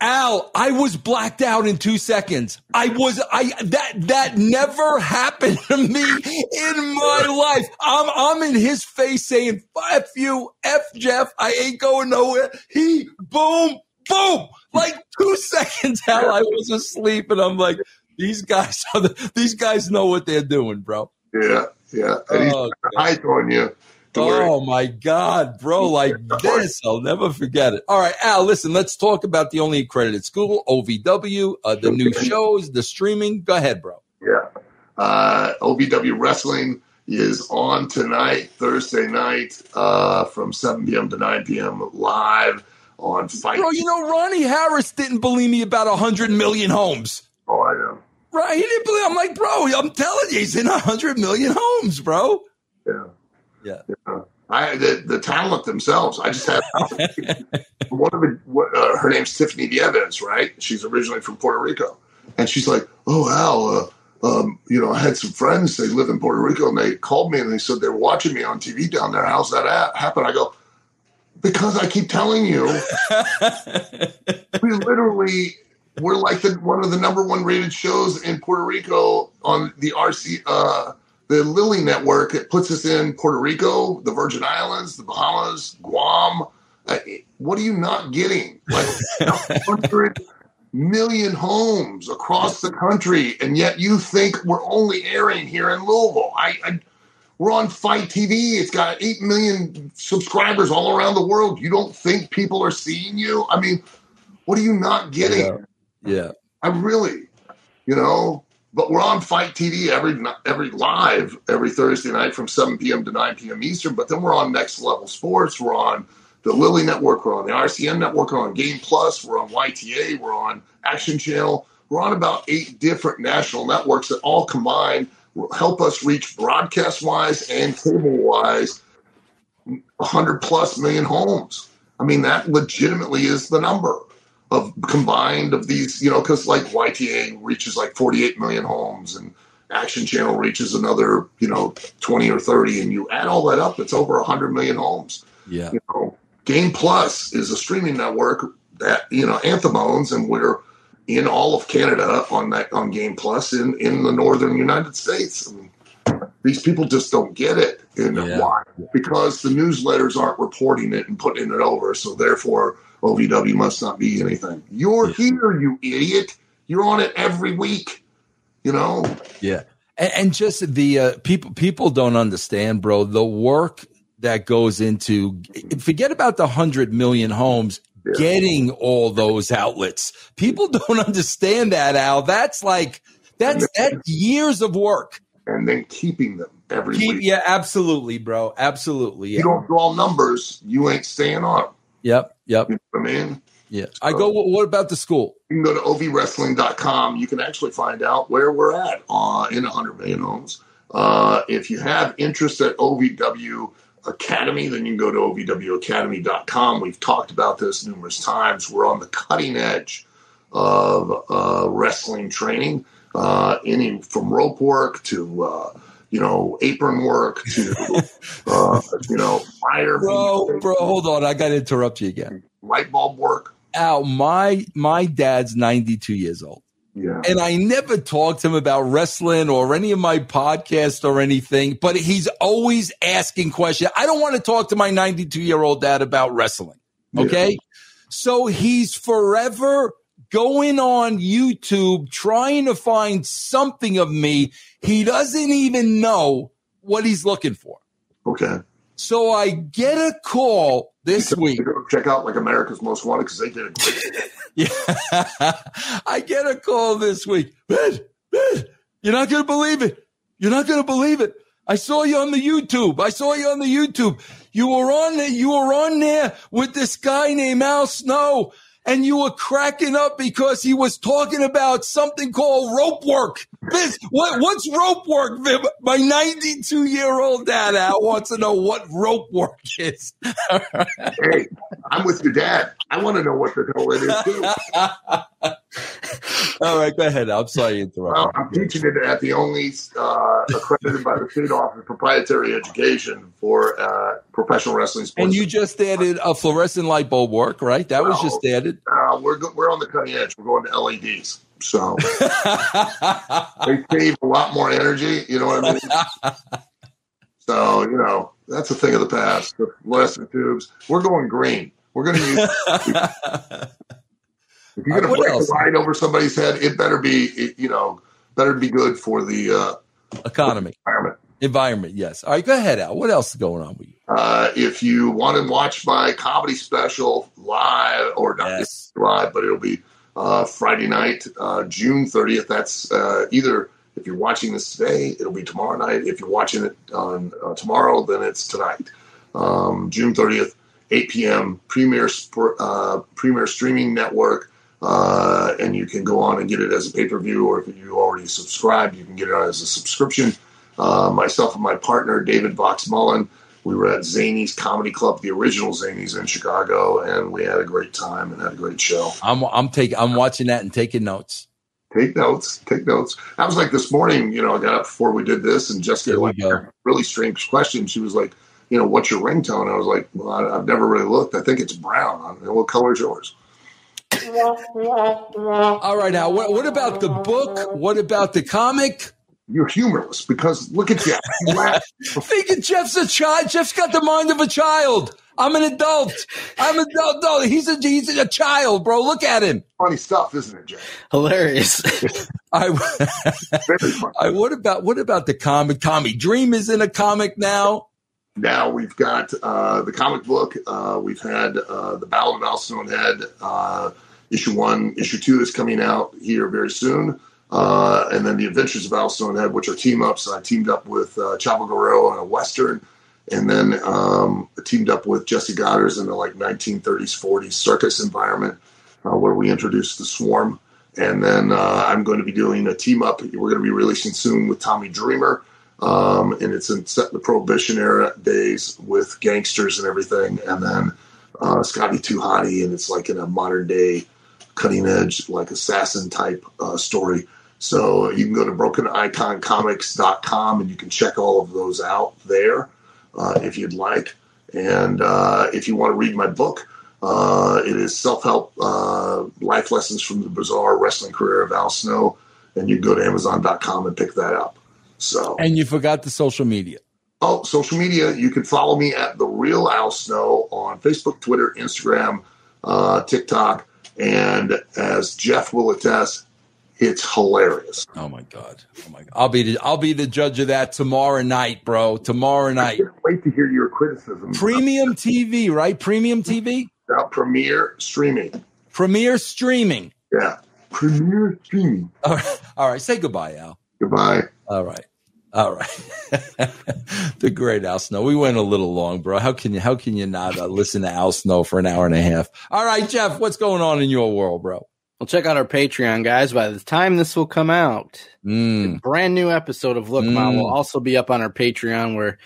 Al, I was blacked out in two seconds. I was, I, that, that never happened to me in my life. I'm, I'm in his face saying, F you, F Jeff, I ain't going nowhere. He, boom, boom, like two seconds, Al, I was asleep. And I'm like, these guys are the, these guys know what they're doing, bro. Yeah, yeah. And he's oh, trying to hide on you. Oh, my God, bro, like this. I'll never forget it. All right, Al, listen, let's talk about the only accredited school, O V W, uh, the new shows, the streaming. Go ahead, bro. Yeah. Uh, O V W Wrestling is on tonight, Thursday night, uh, from seven p.m. to nine p.m. live on Fight. Bro, you know, Ronnie Harris didn't believe me about one hundred million homes. Oh, I know. Right? He didn't believe. I'm like, bro, I'm telling you, he's in one hundred million homes, bro. Yeah. Yeah. yeah, I the, the talent themselves. I just have one of the, what, uh, her name's Tiffany Nieves, right? She's originally from Puerto Rico, and she's like, "Oh, Al, uh, um, you know, I had some friends. They live in Puerto Rico, and they called me and they said they're watching me on T V down there. How's that at, happen?" I go, "Because I keep telling you, we literally." We're like the, one of the number one rated shows in Puerto Rico on the R C. Uh, The Lily Network, it puts us in Puerto Rico, the Virgin Islands, the Bahamas, Guam. Uh, what are you not getting? Like one hundred million homes across the country, and yet you think we're only airing here in Louisville. I, I, we're on Fight T V. It's got eight million subscribers all around the world. You don't think people are seeing you? I mean, what are you not getting? Yeah. yeah. I really, you know... But we're on Fight T V every every live every Thursday night from seven p.m. to nine p.m. Eastern. But then we're on Next Level Sports. We're on the Lily Network. We're on the R C N Network. We're on Game Plus. We're on Y T A. We're on Action Channel. We're on about eight different national networks that all combined will help us reach broadcast-wise and cable-wise one hundred plus million homes. I mean, that legitimately is the number. Of combined of these, you know, because like Y T A reaches like forty-eight million homes and Action Channel reaches another, you know, twenty or thirty. And you add all that up, it's over one hundred million homes. Yeah. You know, Game Plus is a streaming network that, you know, Anthem owns, and we're in all of Canada on that, on Game Plus in, in the northern United States. I mean, these people just don't get it. And yeah. why? Because the newsletters aren't reporting it and putting it over. So therefore, O V W must not be anything. You're yeah. here, you idiot. You're on it every week, you know? Yeah. And, and just the uh, people people don't understand, bro, the work that goes into – forget about the one hundred million homes yeah. getting all those outlets. People don't understand that, Al. That's like – that's that's years of work. And then keeping them every Keep, week. Yeah, absolutely, bro. Absolutely. Yeah. You don't draw numbers. You ain't staying on them. Yep. Yep. You know what I mean? Yeah. So, I go, what about the school? You can go to O V wrestling dot com. You can actually find out where we're at uh, in one hundred million homes. Uh, if you have interest at O V W Academy, then you can go to O V W academy dot com. We've talked about this numerous times. We're on the cutting edge of uh, wrestling training, uh, any from rope work to, uh, you know, apron work to, uh, you know, fire. Bro, bro, hold on. I got to interrupt you again. Light bulb work. Al, my, my dad's ninety-two years old. Yeah. And I never talked to him about wrestling or any of my podcasts or anything, but he's always asking questions. I don't want to talk to my ninety-two-year-old dad about wrestling. Okay. Yeah. So he's forever going on YouTube, trying to find something of me. He doesn't even know what he's looking for. Okay. So I get a call this week. Check out like America's Most Wanted because they did a great yeah. I get a call this week. Man, man, you're not going to believe it. You're not going to believe it. I saw you on the YouTube. I saw you on the YouTube. You were on there. You were on there with this guy named Al Snow, and you were cracking up because he was talking about something called rope work. This, what, what's rope work, Vim? My ninety-two-year-old dad, Al, wants to know what rope work is. Hey, I'm with your dad. I want to know what the hell it is, too. All right, go ahead, Al. I'm sorry to interrupt. Well, I'm teaching it at the only uh, accredited by the state office of proprietary education for uh, professional wrestling sports. And you just added a fluorescent light bulb work, right? That well, was just added. Uh, we're, we're on the cutting edge. We're going to L E Ds. So they save a lot more energy, you know what I mean? So, you know, that's a thing of the past. The fluorescent tubes. We're going green. We're going to use if you're going to break else? a light over somebody's head, it better be, it, you know, better be good for the uh, economy, for the environment. Environment, yes. All right, go ahead, Al. What else is going on with you? Uh, if you want to watch my comedy special live, or not yes. live, but it'll be Uh, Friday night, uh, June thirtieth. That's uh, either if you're watching this today, it'll be tomorrow night. If you're watching it on uh, tomorrow, then it's tonight. Um, June thirtieth, eight p.m., Premier, uh, Premier Streaming Network. Uh, and you can go on and get it as a pay-per-view, or if you already subscribed, you can get it as a subscription. Uh, myself and my partner, David Vox Mullen, we were at Zany's Comedy Club, the original Zany's in Chicago, and we had a great time and had a great show. I'm I'm taking I'm watching that and taking notes. Take notes, take notes. I was like this morning, you know, I got up before we did this, and Jessica like a really strange question. She was like, you know, what's your ringtone? I was like, well, I, I've never really looked. I think it's brown. I mean, what color is yours? All right, now what, what about the book? What about the comic? You're humorless because look at Jeff. Thinking Jeff's a child. Jeff's got the mind of a child. I'm an adult. I'm an adult. No, he's a he's a child, bro. Look at him. Funny stuff, isn't it, Jeff? Hilarious. I, I what about what about the comic? Tommy Dream is in a comic now. Now we've got uh, the comic book. Uh, we've had uh, the Ballad of Al Snow and Head. Uh, issue one, issue two is coming out here very soon. Uh, and then the Adventures of Al Snow and Head, which are team ups. I teamed up with uh, Chavo Guerrero on a Western, and then um, teamed up with Jesse Goddard's in the like nineteen thirties, forties circus environment uh, where we introduced the Swarm. And then uh, I'm going to be doing a team up. We're going to be releasing soon with Tommy Dreamer, um, and it's in set in the Prohibition era days with gangsters and everything. And then uh, Scotty Too Hottie, and it's like in a modern day cutting edge like assassin type uh, story. So you can go to broken icon comics dot com and you can check all of those out there uh, if you'd like. And uh, if you want to read my book, uh, it is Self-Help uh, Life Lessons from the Bizarre Wrestling Career of Al Snow. And you can go to amazon dot com and pick that up. So And you forgot the social media. Oh, social media. You can follow me at The Real Al Snow on Facebook, Twitter, Instagram, uh, TikTok. And as Jeff will attest, it's hilarious. Oh my god! Oh my god! I'll be the, I'll be the judge of that tomorrow night, bro. Tomorrow night. I can't wait to hear your criticism. Premium T V, right? Premium T V. Now, Premier Streaming. Premier Streaming. Yeah, Premier Streaming. All right. All right. Say goodbye, Al. Goodbye. All right. All right. The great Al Snow. We went a little long, bro. How can you? How can you not uh, listen to Al Snow for an hour and a half? All right, Jeff. What's going on in your world, bro? Well, check out our Patreon, guys. By the time this will come out, mm. a brand new episode of Look Mom mm. will also be up on our Patreon, where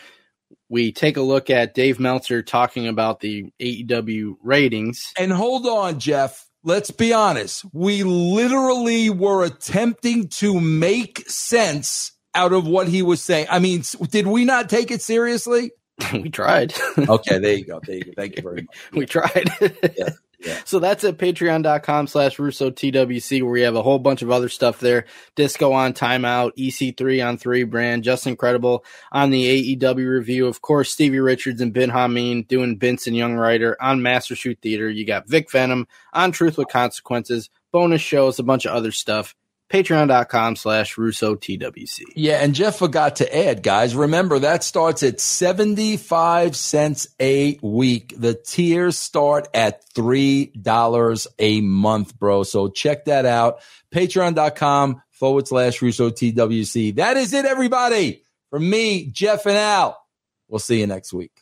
we take a look at Dave Meltzer talking about the A E W ratings. And hold on, Jeff. Let's be honest. We literally were attempting to make sense out of what he was saying. I mean, did we not take it seriously? We tried. Okay, there you go. There you go. Thank you very much. We tried. Yeah. Yeah. So that's at patreon.com slash RussoTWC, where we have a whole bunch of other stuff there. Disco on Timeout, E C three on Three Brand, Just Incredible on the A E W review. Of course, Stevie Richards and Ben Hameen doing Vince and Young Rider on Master Shoot Theater. You got Vic Venom on Truth with Consequences, bonus shows, a bunch of other stuff. patreon.com slash RussoTWC. Yeah, and Jeff forgot to add, guys. Remember, that starts at seventy-five cents a week. The tiers start at three dollars a month, bro. So check that out. Patreon.com forward slash RussoTWC. That is it, everybody. From me, Jeff, and Al. We'll see you next week.